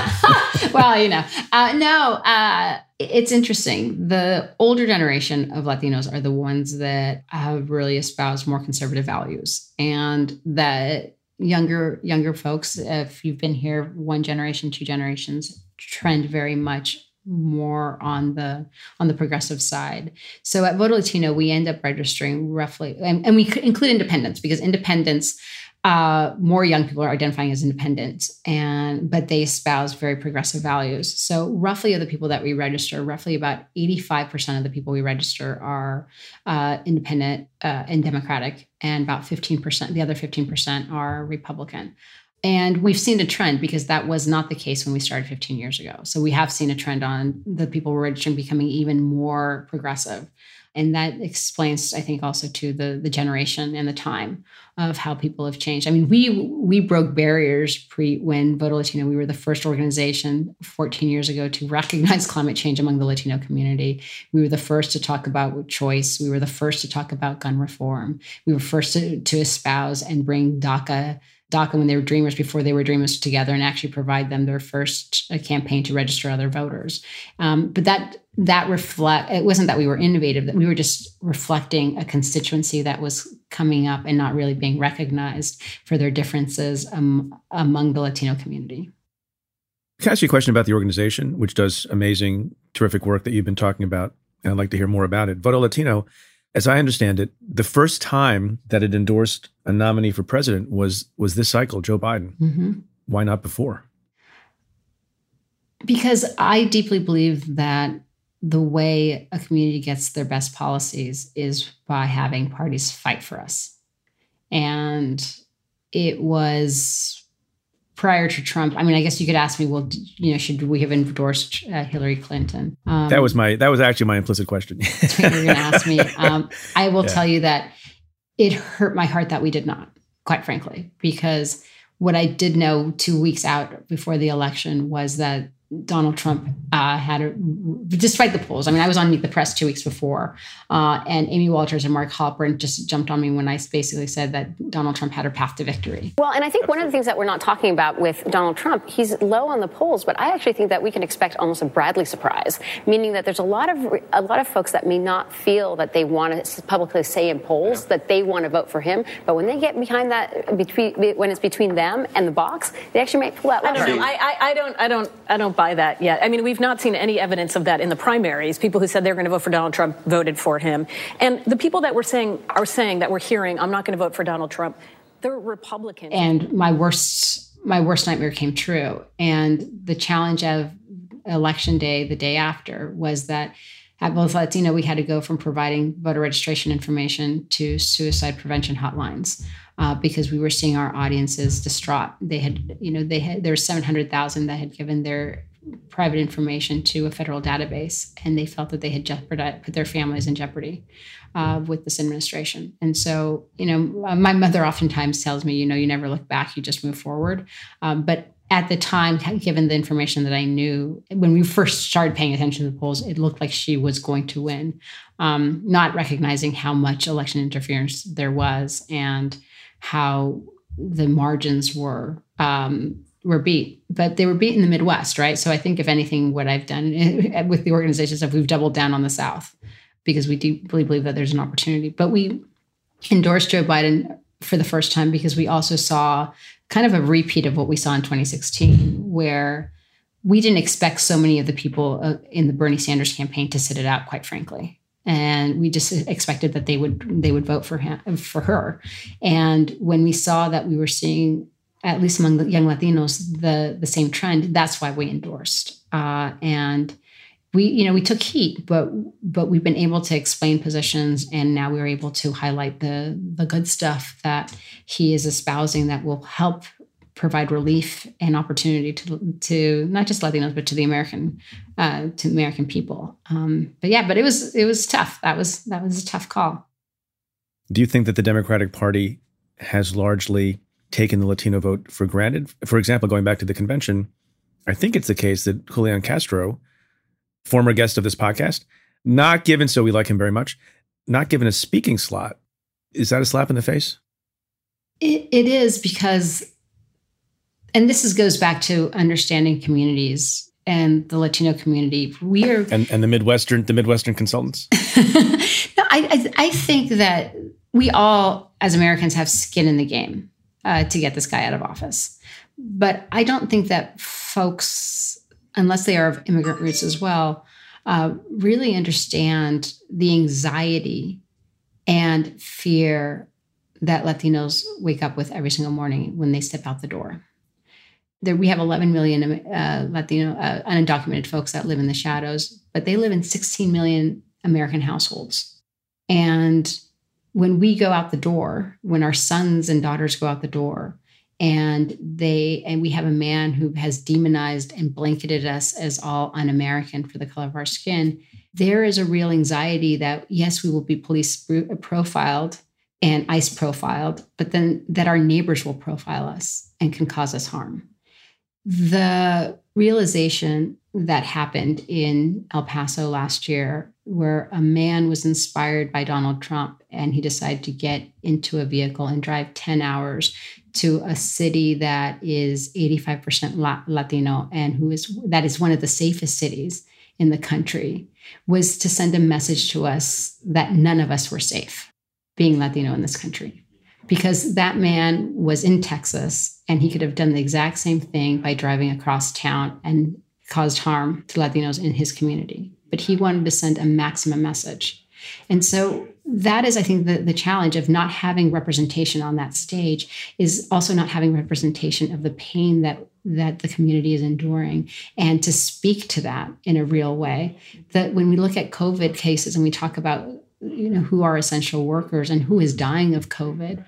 Well, you know, uh, no, uh, it's interesting. The older generation of Latinos are the ones that have really espoused more conservative values, and that younger, younger folks, if you've been here one generation, two generations, trend very much more on the on the progressive side. So at Voto Latino, we end up registering roughly, and, and we include independents, because independents, uh, more young people are identifying as independents, and but they espouse very progressive values. So roughly, of the people that we register, roughly about eighty-five percent of the people we register are uh, independent uh, and Democratic, and about fifteen percent, the other fifteen percent are Republican. And we've seen a trend, because that was not the case when we started fifteen years ago. So we have seen a trend on the people registering becoming even more progressive. And that explains, I think, also to the, the generation and the time of how people have changed. I mean, we we broke barriers pre when Voto Latino. We were the first organization fourteen years ago to recognize climate change among the Latino community. We were the first to talk about choice. We were the first to talk about gun reform. We were first to, to espouse and bring DACA DACA when they were dreamers, before they were dreamers together, and actually provide them their first campaign to register other voters. Um, but that that reflect it wasn't that we were innovative, that we were just reflecting a constituency that was coming up and not really being recognized for their differences um, among the Latino community. Can I ask you a question about the organization, which does amazing, terrific work that you've been talking about? And I'd like to hear more about it. Voto Latino, as I understand it, the first time that it endorsed a nominee for president was was this cycle, Joe Biden. Mm-hmm. Why not before? Because I deeply believe that the way a community gets their best policies is by having parties fight for us. And it was prior to Trump. I mean, I guess you could ask me, well, you know, should we have endorsed uh, Hillary Clinton? Um, that was my that was actually my implicit question. That's what you were going to ask me. Um, I will yeah. tell you that it hurt my heart that we did not, quite frankly, because what I did know two weeks out before the election was that Donald Trump uh, had, a, despite the polls, I mean, I was on Meet the Press two weeks before, uh, and Amy Walters and Mark Halperin just jumped on me when I basically said that Donald Trump had a path to victory. Well, and I think one of the things that we're not talking about with Donald Trump, he's low on the polls, but I actually think that we can expect almost a Bradley surprise, meaning that there's a lot of a lot of folks that may not feel that they want to publicly say in polls that they want to vote for him, but when they get behind that, between when it's between them and the box, they actually might pull out. I don't know. I, I, I don't. I don't. I don't. Buy By that yet. I mean, we've not seen any evidence of that in the primaries. People who said they were going to vote for Donald Trump voted for him. And the people that were saying are saying that we're hearing, I'm not going to vote for Donald Trump, they're Republicans. And my worst, my worst nightmare came true. And the challenge of election day, the day after, was that at Voto Latino, we had to go from providing voter registration information to suicide prevention hotlines, uh, because we were seeing our audiences distraught. They had, you know, they had, there were seven hundred thousand that had given their private information to a federal database, and they felt that they had jeopardized, put their families in jeopardy uh, with this administration. And so, you know, my mother oftentimes tells me, you know, you never look back, you just move forward. Um, but at the time, given the information that I knew, when we first started paying attention to the polls, it looked like she was going to win, um, not recognizing how much election interference there was and how the margins were um, were beat, but they were beat in the Midwest, right? So I think if anything, what I've done with the organization is that we've doubled down on the South, because we deeply believe that there's an opportunity. But we endorsed Joe Biden for the first time because we also saw kind of a repeat of what we saw in twenty sixteen, where we didn't expect so many of the people in the Bernie Sanders campaign to sit it out, quite frankly. And we just expected that they would they would vote for him, for her. And when we saw that we were seeing, at least among the young Latinos, the, the same trend, that's why we endorsed. Uh, and we, you know, we took heat, but but we've been able to explain positions, and now we're able to highlight the the good stuff that he is espousing that will help provide relief and opportunity to to not just Latinos, but to the American uh, to American people. Um, but yeah, but it was it was tough. That was that was a tough call. Do you think that the Democratic Party has largely taken the Latino vote for granted? For example, going back to the convention, I think it's the case that Julian Castro, former guest of this podcast, not given, so we like him very much, not given a speaking slot. Is that a slap in the face? It, it is because, and this is, goes back to understanding communities and the Latino community. We are and, and the Midwestern, the Midwestern consultants. No, I, I I think that we all, as Americans, have skin in the game uh, to get this guy out of office. But I don't think that folks, unless they are of immigrant roots as well, uh, really understand the anxiety and fear that Latinos wake up with every single morning when they step out the door. There, we have eleven million uh, Latino uh, undocumented folks that live in the shadows, but they live in sixteen million American households. And when we go out the door, when our sons and daughters go out the door, and they and we have a man who has demonized and blanketed us as all un-American for the color of our skin, there is a real anxiety that, yes, we will be police profiled and ICE profiled, but then that our neighbors will profile us and can cause us harm. The realization that happened in El Paso last year, where a man was inspired by Donald Trump and he decided to get into a vehicle and drive ten hours to a city that is eighty-five percent Latino and who is that is one of the safest cities in the country, was to send a message to us that none of us were safe being Latino in this country. Because that man was in Texas and he could have done the exact same thing by driving across town and caused harm to Latinos in his community. But he wanted to send a maximum message. And so that is, I think, the, the challenge of not having representation on that stage is also not having representation of the pain that, that the community is enduring and to speak to that in a real way. That when we look at COVID cases and we talk about, you know, who are essential workers and who is dying of COVID,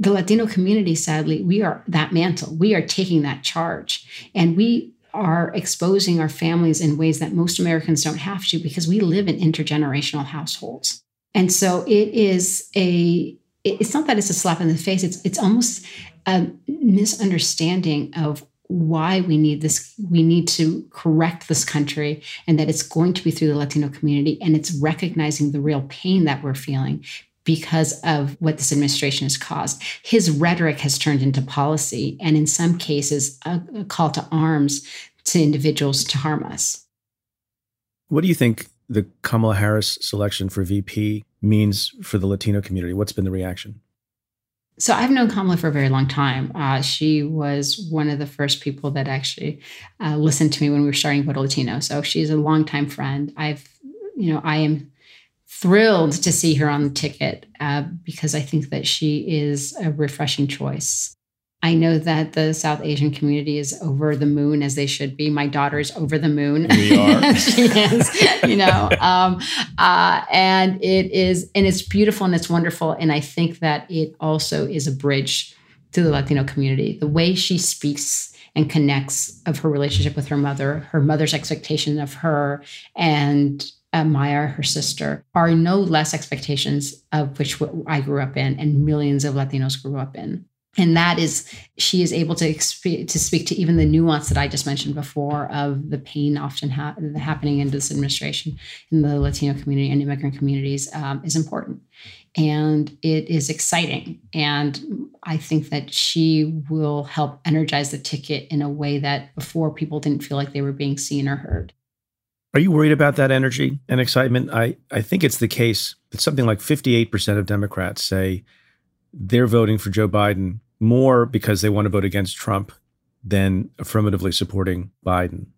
the Latino community, sadly, we are that mantle. We are taking that charge. And we are exposing our families in ways that most Americans don't have to because we live in intergenerational households. And so it is a, it's not that it's a slap in the face. It's it's almost a misunderstanding of why we need this, we need to correct this country, and that it's going to be through the Latino community. And it's recognizing the real pain that we're feeling because of what this administration has caused. His rhetoric has turned into policy, and in some cases, a, a call to arms to individuals to harm us. What do you think the Kamala Harris selection for V P means for the Latino community? What's been the reaction? So I've known Kamala for a very long time. Uh, she was one of the first people that actually uh, listened to me when we were starting Voto Latino. So she's a longtime friend. I've, you know, I am thrilled to see her on the ticket uh, because I think that she is a refreshing choice. I know that the South Asian community is over the moon, as they should be. My daughter is over the moon. We are. She is, you know. Um, uh, and it is, and it's beautiful and it's wonderful. And I think that it also is a bridge to the Latino community. The way she speaks and connects of her relationship with her mother, her mother's expectation of her, and Uh, Maya, her sister, are no less expectations of which I grew up in and millions of Latinos grew up in. And that is, she is able to exp- to speak to even the nuance that I just mentioned before of the pain often ha- happening in this administration in the Latino community and immigrant communities um, is important. And it is exciting. And I think that she will help energize the ticket in a way that before people didn't feel like they were being seen or heard. Are you worried about that energy and excitement? I, I think it's the case that something like fifty-eight percent of Democrats say they're voting for Joe Biden more because they want to vote against Trump than affirmatively supporting Biden.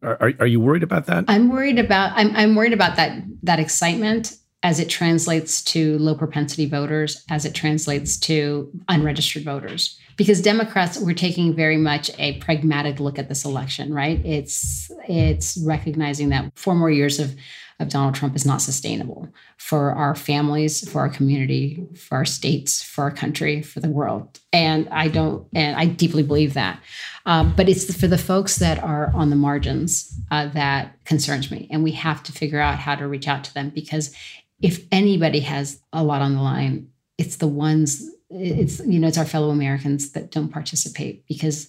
Are, are, are you worried about that? I'm worried about I'm I'm worried about that that excitement as it translates to low propensity voters, as it translates to unregistered voters. Because Democrats, we're taking very much a pragmatic look at this election, right? It's it's recognizing that four more years of, of Donald Trump is not sustainable for our families, for our community, for our states, for our country, for the world. And I don't, and I deeply believe that. Um, but it's for the folks that are on the margins uh, that concerns me. And we have to figure out how to reach out to them, because if anybody has a lot on the line, it's the ones It's, you know, it's our fellow Americans that don't participate, because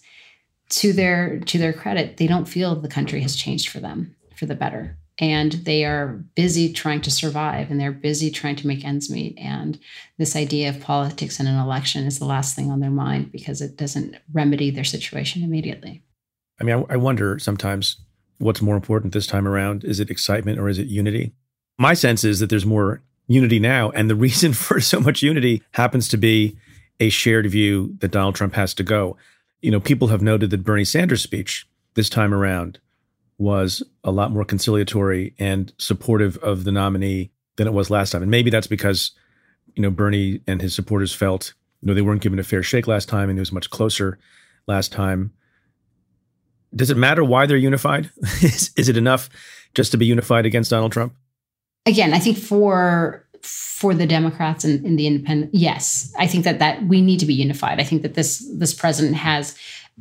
to their to their credit, they don't feel the country has changed for them for the better. And they are busy trying to survive, and they're busy trying to make ends meet. And this idea of politics and an election is the last thing on their mind, because it doesn't remedy their situation immediately. I mean, I, I wonder sometimes what's more important this time around. Is it excitement or is it unity? My sense is that there's more unity now. And the reason for so much unity happens to be a shared view that Donald Trump has to go. You know, people have noted that Bernie Sanders' speech this time around was a lot more conciliatory and supportive of the nominee than it was last time. And maybe that's because, you know, Bernie and his supporters felt, you know, they weren't given a fair shake last time, and it was much closer last time. Does it matter why they're unified? is, is it enough just to be unified against Donald Trump? Again, I think for for the Democrats and, and the independent, yes, I think that that we need to be unified. I think that this this president has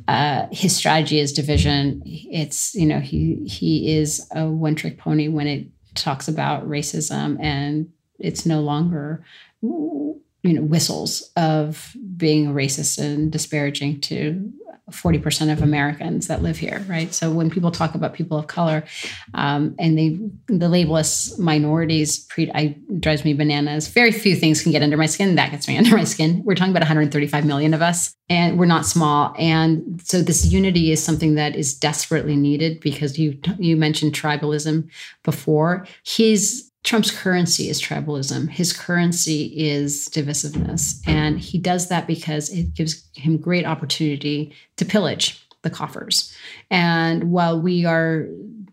uh, his strategy is division. It's, you know, he he is a one trick pony when it talks about racism, and it's no longer, you know, whistles of being racist and disparaging to forty percent of Americans that live here, right? So when people talk about people of color, um, and they the label us minorities, pre, I, drives me bananas. Very few things can get under my skin. That gets me under my skin. We're talking about one hundred thirty-five million of us, and we're not small. And so this unity is something that is desperately needed, because you you mentioned tribalism before. His Trump's currency is tribalism. His currency is divisiveness. And he does that because it gives him great opportunity to pillage the coffers. And while we are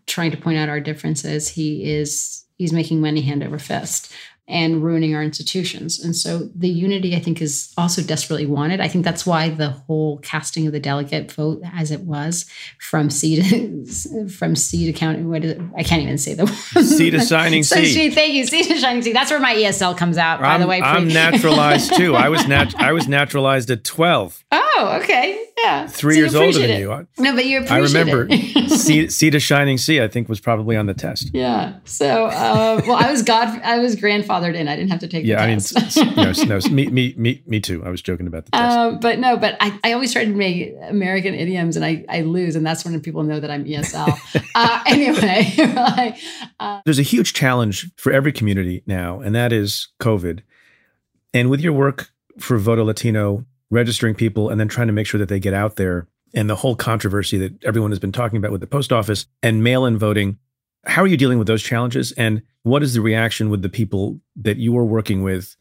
trying to point out our differences, he is he's making money hand over fist and ruining our institutions. And so the unity, I think, is also desperately wanted. I think that's why the whole casting of the delegate vote, as it was, from C to from C to county. What is it? I can't even say the word. C to signing so, C. Thank you, C to signing C. That's where my E S L comes out. By I'm, the way, I'm naturalized too. I was nat- I was naturalized at twelve. Oh, okay, yeah. Three so years older than it. you. I, no, but you appreciate I remember it. C, C to shining C, I think, was probably on the test. Yeah. So, uh, well, I was God. I was grandfather. In. I didn't have to take yeah, the I test. Yeah, I mean, no, no, me, me, me, me too. I was joking about the test. Uh, but no, but I, I always try to make American idioms, and I, I lose, and that's when people know that I'm E S L. uh, anyway. I, uh, There's a huge challenge for every community now, and that is COVID. And with your work for Voto Latino, registering people and then trying to make sure that they get out there, and the whole controversy that everyone has been talking about with the post office and mail-in voting, how are you dealing with those challenges? And what is the reaction with the people that you are working with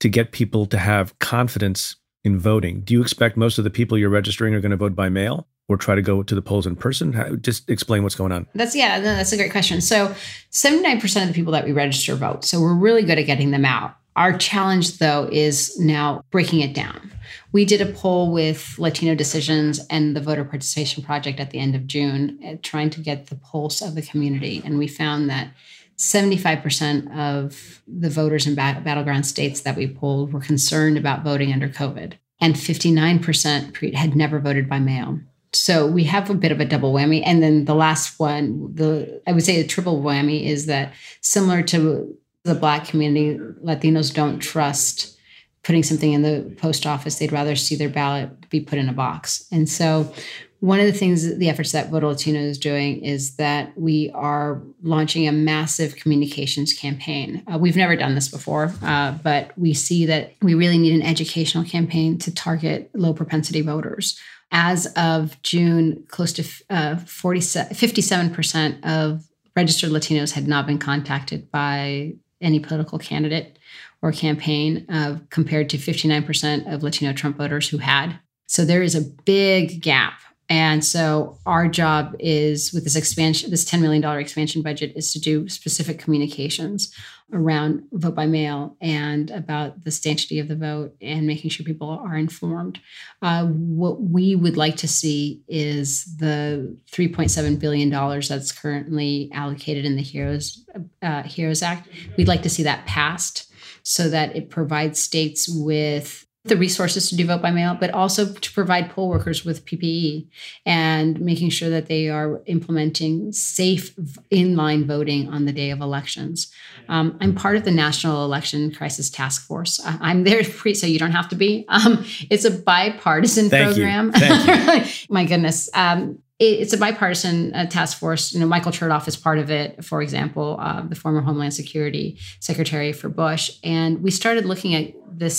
to get people to have confidence in voting? Do you expect most of the people you're registering are going to vote by mail or try to go to the polls in person? How, just explain what's going on. That's, yeah, no, that's a great question. So seventy-nine percent of the people that we register vote. So we're really good at getting them out. Our challenge, though, is now breaking it down. We did a poll with Latino Decisions and the Voter Participation Project at the end of June, trying to get the pulse of the community. And we found that seventy-five percent of the voters in bat- battleground states that we polled were concerned about voting under COVID, and fifty-nine percent pre- had never voted by mail. So we have a bit of a double whammy. And then the last one, the I would say the triple whammy, is that similar to the Black community, Latinos don't trust putting something in the post office. They'd rather see their ballot be put in a box. And so one of the things, the efforts that Voto Latino is doing, is that we are launching a massive communications campaign. Uh, we've never done this before, uh, but we see that we really need an educational campaign to target low propensity voters. As of June, close to uh, forty-seven, fifty-seven percent of registered Latinos had not been contacted by any political candidate or campaign, uh, compared to fifty-nine percent of Latino Trump voters who had. So there is a big gap. And so our job is, with this expansion, this ten million dollars expansion budget, is to do specific communications around vote by mail and about the sanctity of the vote and making sure people are informed. Uh, what we would like to see is the three point seven billion dollars that's currently allocated in the HEROES, uh, HEROES Act. We'd like to see that passed so that it provides states with the resources to do vote by mail, but also to provide poll workers with P P E and making sure that they are implementing safe inline voting on the day of elections. Um, I'm part of the National Election Crisis Task Force. I- I'm there free, so you don't have to be. Um, it's a bipartisan Thank program. You. Thank you. My goodness. Um, It's a bipartisan uh, task force. You know, Michael Chertoff is part of it, for example, uh, the former Homeland Security Secretary for Bush. And we started looking at this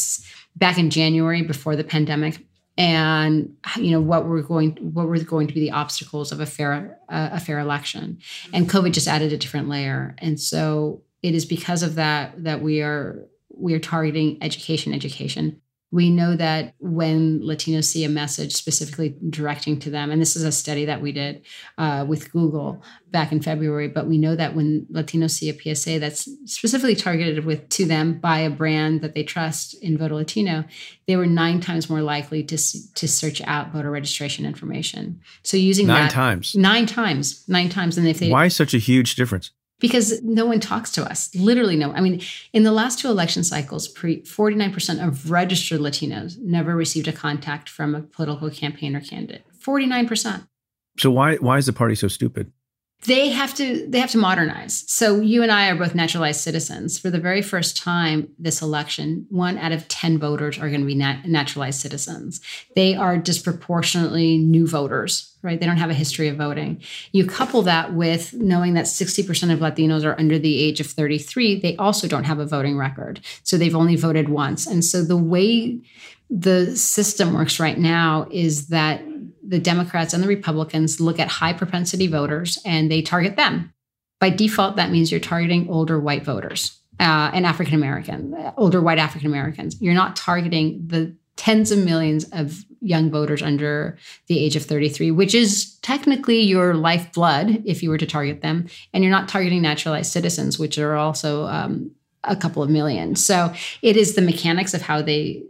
back in January before the pandemic, and you know what were going, what were going to be the obstacles of a fair, uh, a fair election. And COVID just added a different layer. And so it is because of that that we are we are targeting education, education. We know that when Latinos see a message specifically directing to them, and this is a study that we did uh, with Google back in February, but we know that when Latinos see a P S A that's specifically targeted with to them by a brand that they trust in Voto Latino, they were nine times more likely to to search out voter registration information. So using nine that- Nine times? Nine times. Nine times. And if they- Why such a huge difference? Because no one talks to us, literally no. I mean, in the last two election cycles, pre, forty-nine percent of registered Latinos never received a contact from a political campaign or candidate. forty-nine percent. So why why is the party so stupid? They have to they have to modernize. So you and I are both naturalized citizens. For the very first time this election, one out of ten voters are going to be nat- naturalized citizens. They are disproportionately new voters, right? They don't have a history of voting. You couple that with knowing that sixty percent of Latinos are under the age of thirty-three. They also don't have a voting record. So they've only voted once. And so the way the system works right now is that the Democrats and the Republicans look at high propensity voters and they target them. By default, that means you're targeting older white voters uh, and African-American, older white African-Americans. You're not targeting the tens of millions of young voters under the age of thirty-three, which is technically your lifeblood if you were to target them. And you're not targeting naturalized citizens, which are also um, a couple of million. So it is the mechanics of how they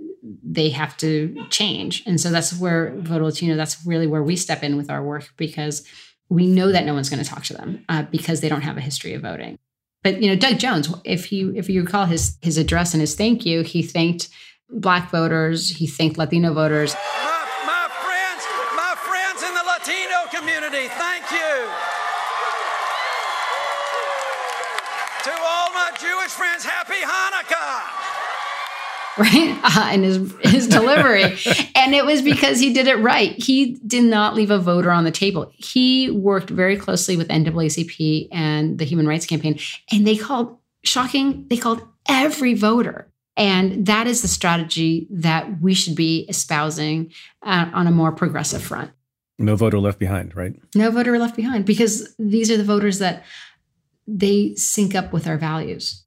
they have to change. And so that's where Voto Latino, that's really where we step in with our work, because we know that no one's going to talk to them uh, because they don't have a history of voting. But, you know, Doug Jones, if he, if you recall his, his address and his thank you, he thanked Black voters. He thanked Latino voters. My, my friends, my friends in the Latino community, thank you. To all my Jewish friends, happy Hanukkah. Right? Uh, and his, his delivery. And it was because he did it right. He did not leave a voter on the table. He worked very closely with N double A C P and the Human Rights Campaign. And they called, shocking, they called every voter. And that is the strategy that we should be espousing uh, on a more progressive front. No voter left behind, right? No voter left behind, because these are the voters that they sync up with our values.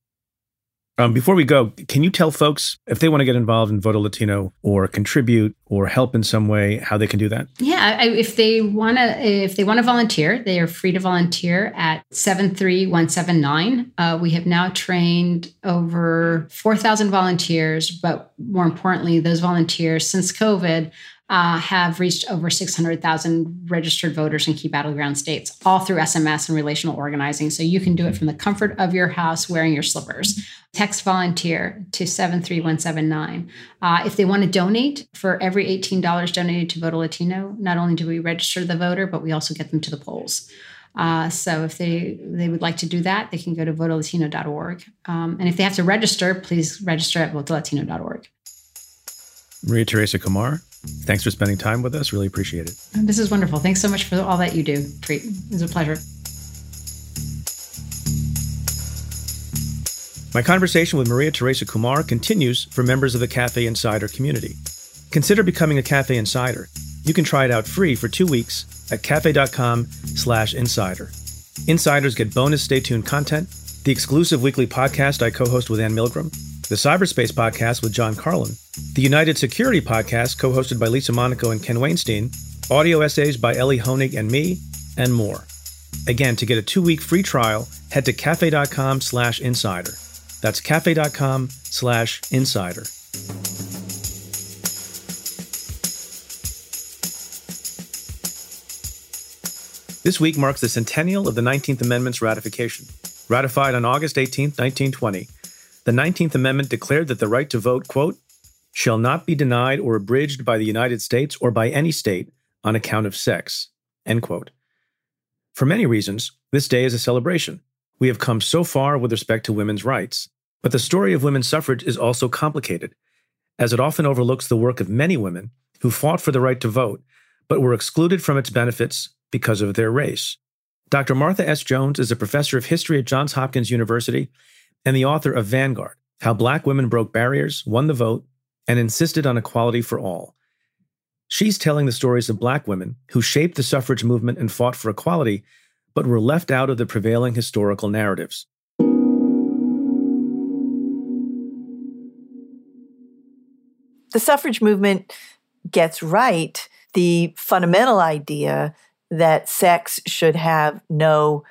Um, before we go, can you tell folks if they want to get involved in Voto Latino or contribute or help in some way, how they can do that? Yeah, I, if they want to, if they want to volunteer, they are free to volunteer at seven three one seven nine. Uh, we have now trained over four thousand volunteers, but more importantly, those volunteers since COVID uh, have reached over six hundred thousand registered voters in key battleground states, all through S M S and relational organizing. So you can do it from the comfort of your house wearing your slippers. Text volunteer to seven three one seven nine. Uh, if they want to donate, for every eighteen dollars donated to Voto Latino, not only do we register the voter, but we also get them to the polls. Uh, so if they, they would like to do that, they can go to voto latino dot org. Um, and if they have to register, please register at voto latino dot org. Maria Teresa Kumar, thanks for spending time with us. Really appreciate it. This is wonderful. Thanks so much for all that you do, Preet. It was a pleasure. My conversation with Maria Teresa Kumar continues for members of the CAFE Insider community. Consider becoming a CAFE Insider. You can try it out free for two weeks at cafe dot com slash insider. Insiders get bonus Stay Tuned content, the exclusive weekly podcast I co-host with Ann Milgram, the Cyberspace podcast with John Carlin, the United Security podcast co-hosted by Lisa Monaco and Ken Weinstein, audio essays by Ellie Honig and me, and more. Again, to get a two-week free trial, head to cafe.com slash insider. That's cafe.com slash insider. This week marks the centennial of the nineteenth Amendment's ratification. Ratified on August eighteenth, nineteen twenty, the nineteenth Amendment declared that the right to vote, quote, shall not be denied or abridged by the United States or by any state on account of sex, end quote. For many reasons, this day is a celebration. We have come so far with respect to women's rights, but the story of women's suffrage is also complicated, as it often overlooks the work of many women who fought for the right to vote, but were excluded from its benefits because of their race. Doctor Martha S. Jones is a professor of history at Johns Hopkins University and the author of Vanguard: How Black Women Broke Barriers, Won the Vote, and Insisted on Equality for All. She's telling the stories of Black women who shaped the suffrage movement and fought for equality, but were left out of the prevailing historical narratives. The suffrage movement gets right the fundamental idea that sex should have no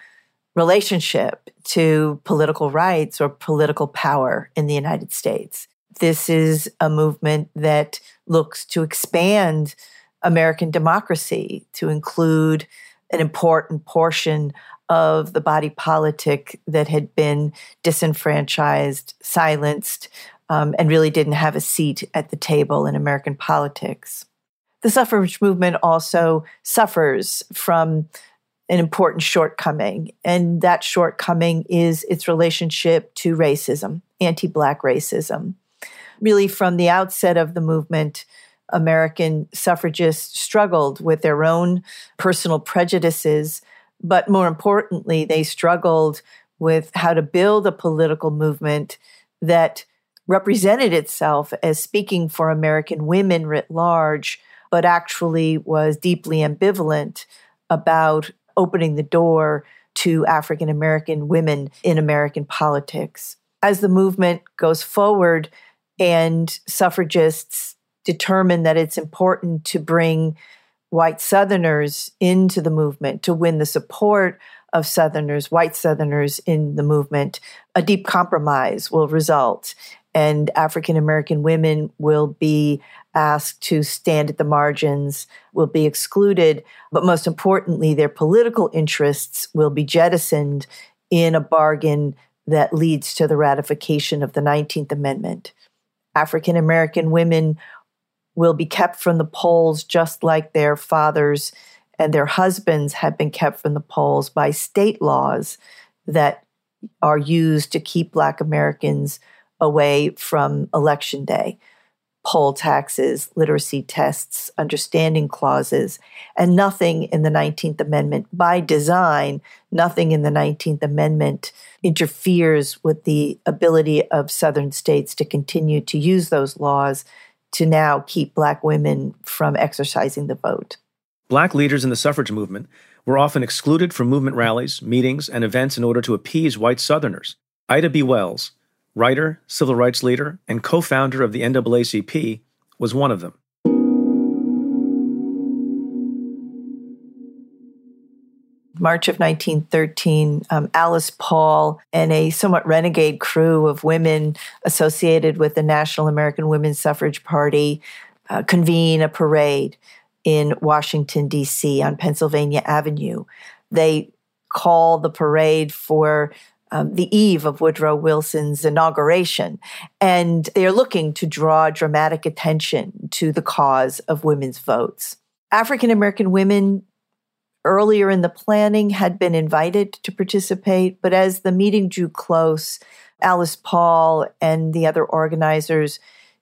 relationship to political rights or political power in the United States. This is a movement that looks to expand American democracy to include an important portion of the body politic that had been disenfranchised, silenced, um, and really didn't have a seat at the table in American politics. The suffrage movement also suffers from an important shortcoming, and that shortcoming is its relationship to racism, anti-Black racism. Really, from the outset of the movement, American suffragists struggled with their own personal prejudices, but more importantly, they struggled with how to build a political movement that represented itself as speaking for American women writ large, but actually was deeply ambivalent about opening the door to African American women in American politics. As the movement goes forward and suffragists determine that it's important to bring white Southerners into the movement, to win the support of Southerners, white Southerners in the movement, a deep compromise will result. And African American women will be asked to stand at the margins, will be excluded, but most importantly, their political interests will be jettisoned in a bargain that leads to the ratification of the nineteenth Amendment. African American women will be kept from the polls just like their fathers and their husbands have been kept from the polls by state laws that are used to keep Black Americans away from Election Day, poll taxes, literacy tests, understanding clauses, and nothing in the nineteenth Amendment, by design, nothing in the nineteenth Amendment interferes with the ability of Southern states to continue to use those laws to now keep Black women from exercising the vote. Black leaders in the suffrage movement were often excluded from movement rallies, meetings, and events in order to appease white Southerners. Ida B. Wells, writer, civil rights leader, and co-founder of the N double A C P, was one of them. March of nineteen thirteen, um, Alice Paul and a somewhat renegade crew of women associated with the National American Women's Suffrage Party uh, convene a parade in Washington, D C on Pennsylvania Avenue. They call the parade for Um, the eve of Woodrow Wilson's inauguration, and they are looking to draw dramatic attention to the cause of women's votes. African American women earlier in the planning had been invited to participate, but as the meeting drew close, Alice Paul and the other organizers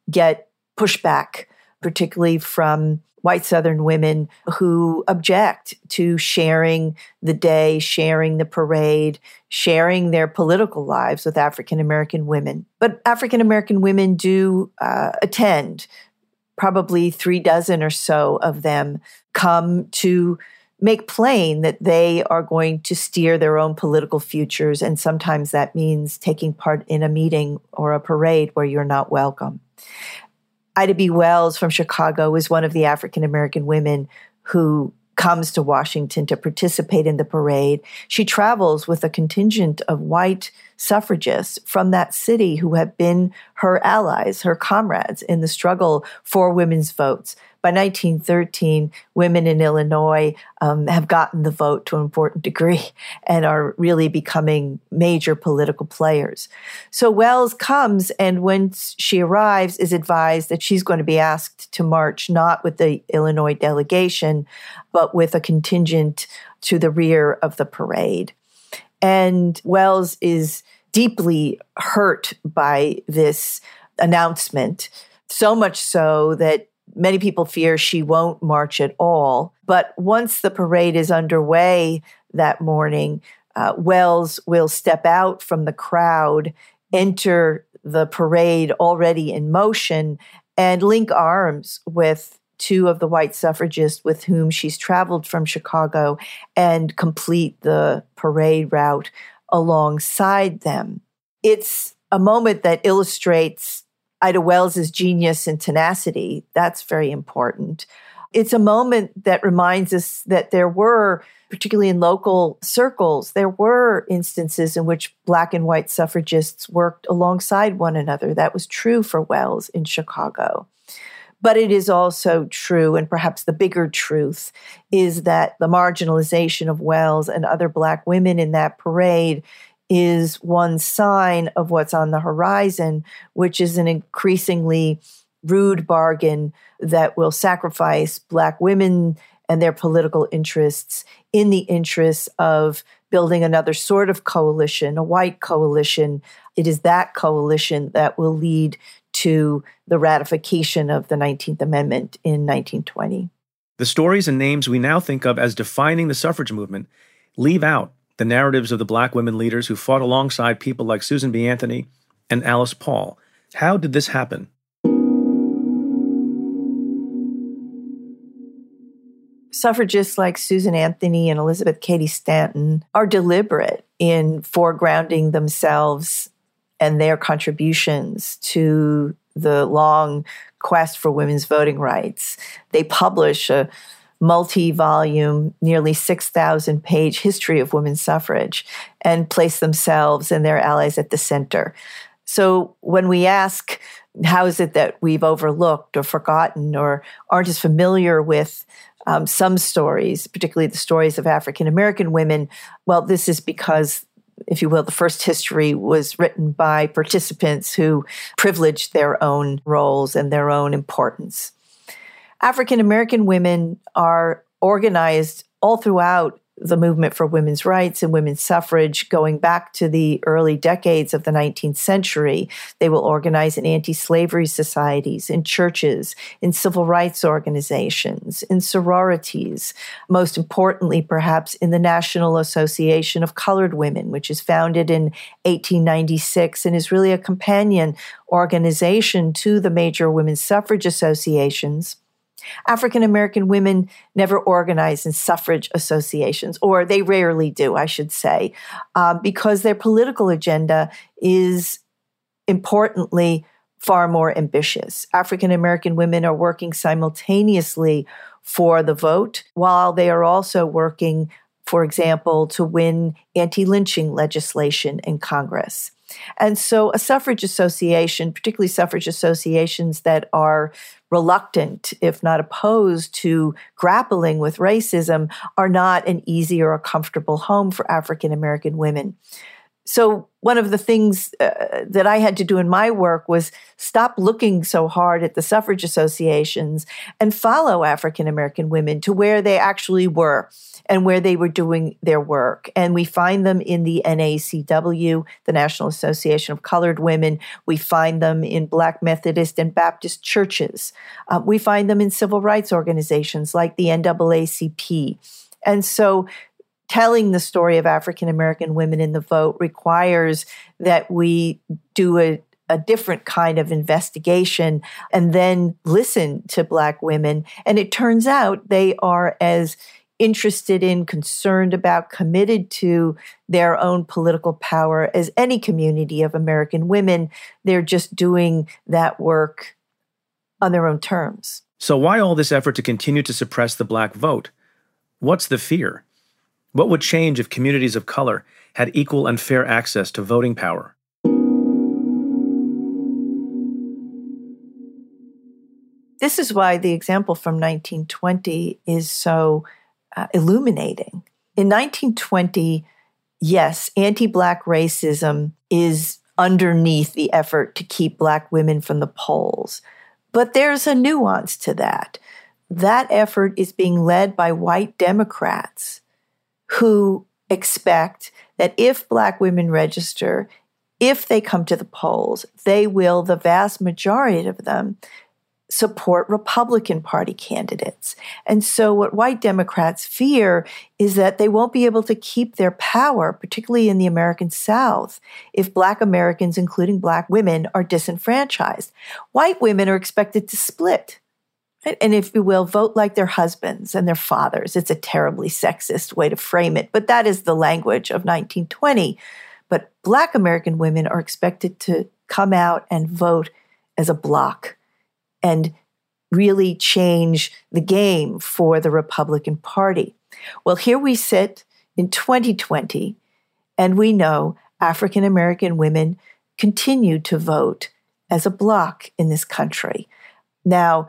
get pushback, particularly from white Southern women who object to sharing the day, sharing the parade, sharing their political lives with African American women. But African American women do uh, attend. Probably three dozen or so of them come to make plain that they are going to steer their own political futures. And sometimes that means taking part in a meeting or a parade where you're not welcome. Ida B. Wells from Chicago is one of the African-American women who comes to Washington to participate in the parade. She travels with a contingent of white suffragists from that city who have been her allies, her comrades in the struggle for women's votes. By nineteen thirteen, women in Illinois um, have gotten the vote to an important degree and are really becoming major political players. So Wells comes, and when she arrives, is advised that she's going to be asked to march not with the Illinois delegation, but with a contingent to the rear of the parade. And Wells is deeply hurt by this announcement, so much so that many people fear she won't march at all. But once the parade is underway that morning, uh, Wells will step out from the crowd, enter the parade already in motion, and link arms with two of the white suffragists with whom she's traveled from Chicago and complete the parade route alongside them. It's a moment that illustrates Ida Wells's genius and tenacity. That's very important. It's a moment that reminds us that there were, particularly in local circles, there were instances in which Black and white suffragists worked alongside one another. That was true for Wells in Chicago. But it is also true, and perhaps the bigger truth, is that the marginalization of Wells and other Black women in that parade is one sign of what's on the horizon, which is an increasingly rude bargain that will sacrifice Black women and their political interests in the interests of building another sort of coalition, a white coalition. It is that coalition that will lead to the ratification of the nineteenth Amendment in nineteen twenty. The stories and names we now think of as defining the suffrage movement leave out the narratives of the Black women leaders who fought alongside people like Susan B. Anthony and Alice Paul. How did this happen? Suffragists like Susan Anthony and Elizabeth Cady Stanton are deliberate in foregrounding themselves and their contributions to the long quest for women's voting rights. They publish a multi-volume, nearly six thousand page history of women's suffrage and place themselves and their allies at the center. So when we ask, how is it that we've overlooked or forgotten or aren't as familiar with um, some stories, particularly the stories of African-American women, well, this is because, if you will, the first history was written by participants who privileged their own roles and their own importance. African-American women are organized all throughout the movement for women's rights and women's suffrage, going back to the early decades of the nineteenth century. They will organize in anti-slavery societies, in churches, in civil rights organizations, in sororities, most importantly, perhaps, in the National Association of Colored Women, which is founded in eighteen ninety-six and is really a companion organization to the major women's suffrage associations. African-American women never organize in suffrage associations, or they rarely do, I should say, uh, because their political agenda is, importantly, far more ambitious. African-American women are working simultaneously for the vote, while they are also working, for example, to win anti-lynching legislation in Congress. And so a suffrage association, particularly suffrage associations that are reluctant, if not opposed to grappling with racism, are not an easy or a comfortable home for African American women. So one of the things uh, that I had to do in my work was stop looking so hard at the suffrage associations and follow African American women to where they actually were and where they were doing their work. And we find them in the N A C W, the National Association of Colored Women. We find them in Black Methodist and Baptist churches. Uh, we find them in civil rights organizations like the N double A C P. And so telling the story of African-American women in the vote requires that we do a, a different kind of investigation and then listen to Black women. And it turns out they are as interested in, concerned about, committed to their own political power as any community of American women. They're just doing that work on their own terms. So why all this effort to continue to suppress the Black vote? What's the fear? What would change if communities of color had equal and fair access to voting power? This is why the example from nineteen twenty is so uh, illuminating. In nineteen twenty, yes, anti-Black racism is underneath the effort to keep Black women from the polls. But there's a nuance to that. That effort is being led by white Democrats who expect that if Black women register, if they come to the polls, they will, the vast majority of them, support Republican Party candidates. And so what white Democrats fear is that they won't be able to keep their power, particularly in the American South, if Black Americans, including Black women, are disenfranchised. White women are expected to split, right? And if you will, vote like their husbands and their fathers. It's a terribly sexist way to frame it, but that is the language of nineteen twenty. But Black American women are expected to come out and vote as a block and really change the game for the Republican Party. Well, here we sit in twenty twenty, and we know African American women continue to vote as a bloc in this country. Now,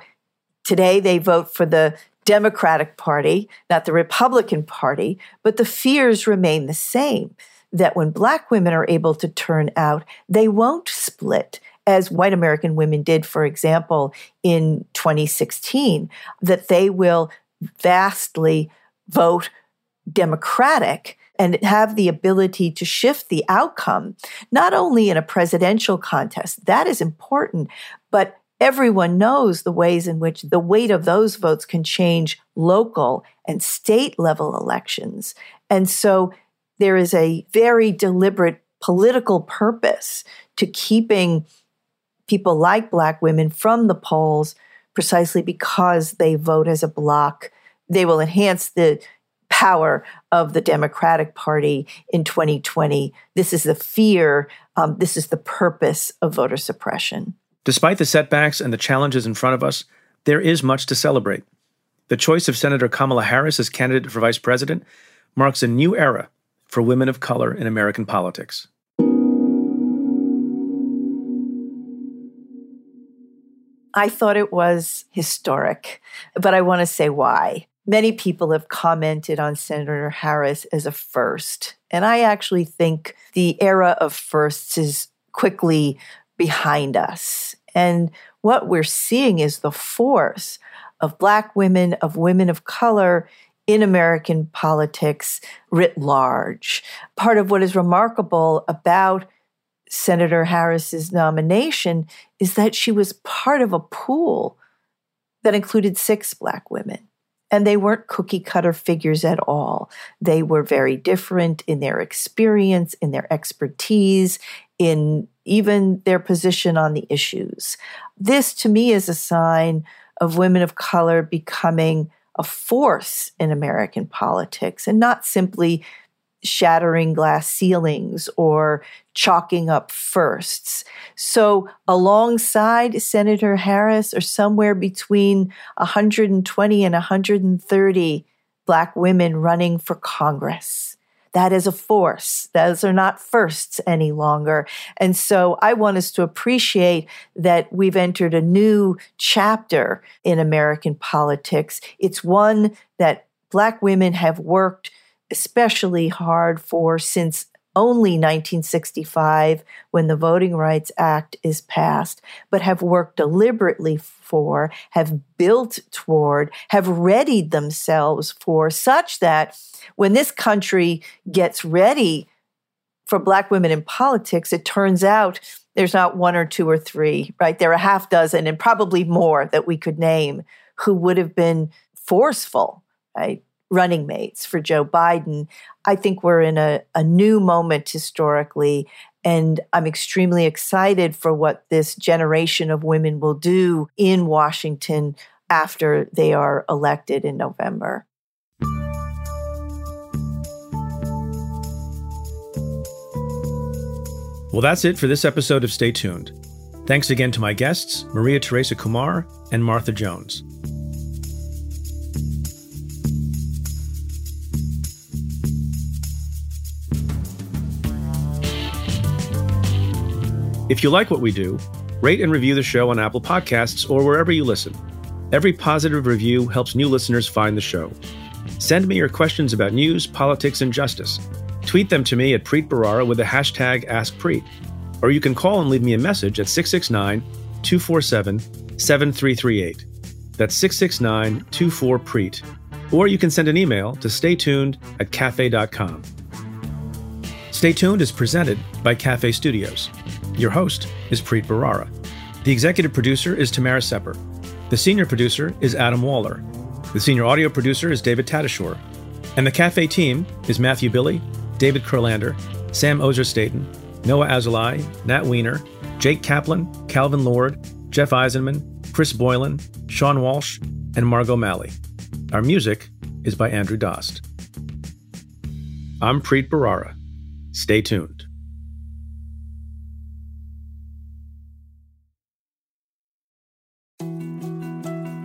today they vote for the Democratic Party, not the Republican Party, but the fears remain the same, that when Black women are able to turn out, they won't split, as white American women did, for example, in twenty sixteen, that they will vastly vote Democratic and have the ability to shift the outcome, not only in a presidential contest, that is important, but everyone knows the ways in which the weight of those votes can change local and state level elections. And so there is a very deliberate political purpose to keeping people like Black women from the polls precisely because they vote as a bloc. They will enhance the power of the Democratic Party in twenty twenty. This is the fear. Um, this is the purpose of voter suppression. Despite the setbacks and the challenges in front of us, there is much to celebrate. The choice of Senator Kamala Harris as candidate for vice president marks a new era for women of color in American politics. I thought it was historic, but I want to say why. Many people have commented on Senator Harris as a first, and I actually think the era of firsts is quickly behind us. And what we're seeing is the force of Black women, of women of color in American politics writ large. Part of what is remarkable about Senator Harris's nomination is that she was part of a pool that included six Black women. And they weren't cookie cutter figures at all. They were very different in their experience, in their expertise, in even their position on the issues. This, to me, is a sign of women of color becoming a force in American politics and not simply shattering glass ceilings or chalking up firsts. So alongside Senator Harris are somewhere between one hundred twenty and one hundred thirty Black women running for Congress. That is a force. Those are not firsts any longer. And so I want us to appreciate that we've entered a new chapter in American politics. It's one that Black women have worked especially hard for since only nineteen sixty-five, when the Voting Rights Act is passed, but have worked deliberately for, have built toward, have readied themselves for, such that when this country gets ready for Black women in politics, it turns out there's not one or two or three, right? There are a half dozen and probably more that we could name who would have been forceful, right? Running mates for Joe Biden. I think we're in a, a new moment historically, and I'm extremely excited for what this generation of women will do in Washington after they are elected in November. Well, that's it for this episode of Stay Tuned. Thanks again to my guests, Maria Teresa Kumar and Martha Jones. If you like what we do, rate and review the show on Apple Podcasts or wherever you listen. Every positive review helps new listeners find the show. Send me your questions about news, politics, and justice. Tweet them to me at Preet Bharara with the hashtag AskPreet. Or you can call and leave me a message at six six nine, two four seven, seven three three eight. That's six six nine, two four, P R E E T. Or you can send an email to staytuned at cafe dot com. Stay Tuned is presented by CAFE Studios. Your host is Preet Bharara. The executive producer is Tamara Sepper. The senior producer is Adam Waller. The senior audio producer is David Tatishore. And the CAFE team is Matthew Billy, David Kurlander, Sam Ozer-Staten, Noah Azulay, Nat Wiener, Jake Kaplan, Calvin Lord, Jeff Eisenman, Chris Boylan, Sean Walsh, and Margot Malley. Our music is by Andrew Dost. I'm Preet Bharara. Stay tuned.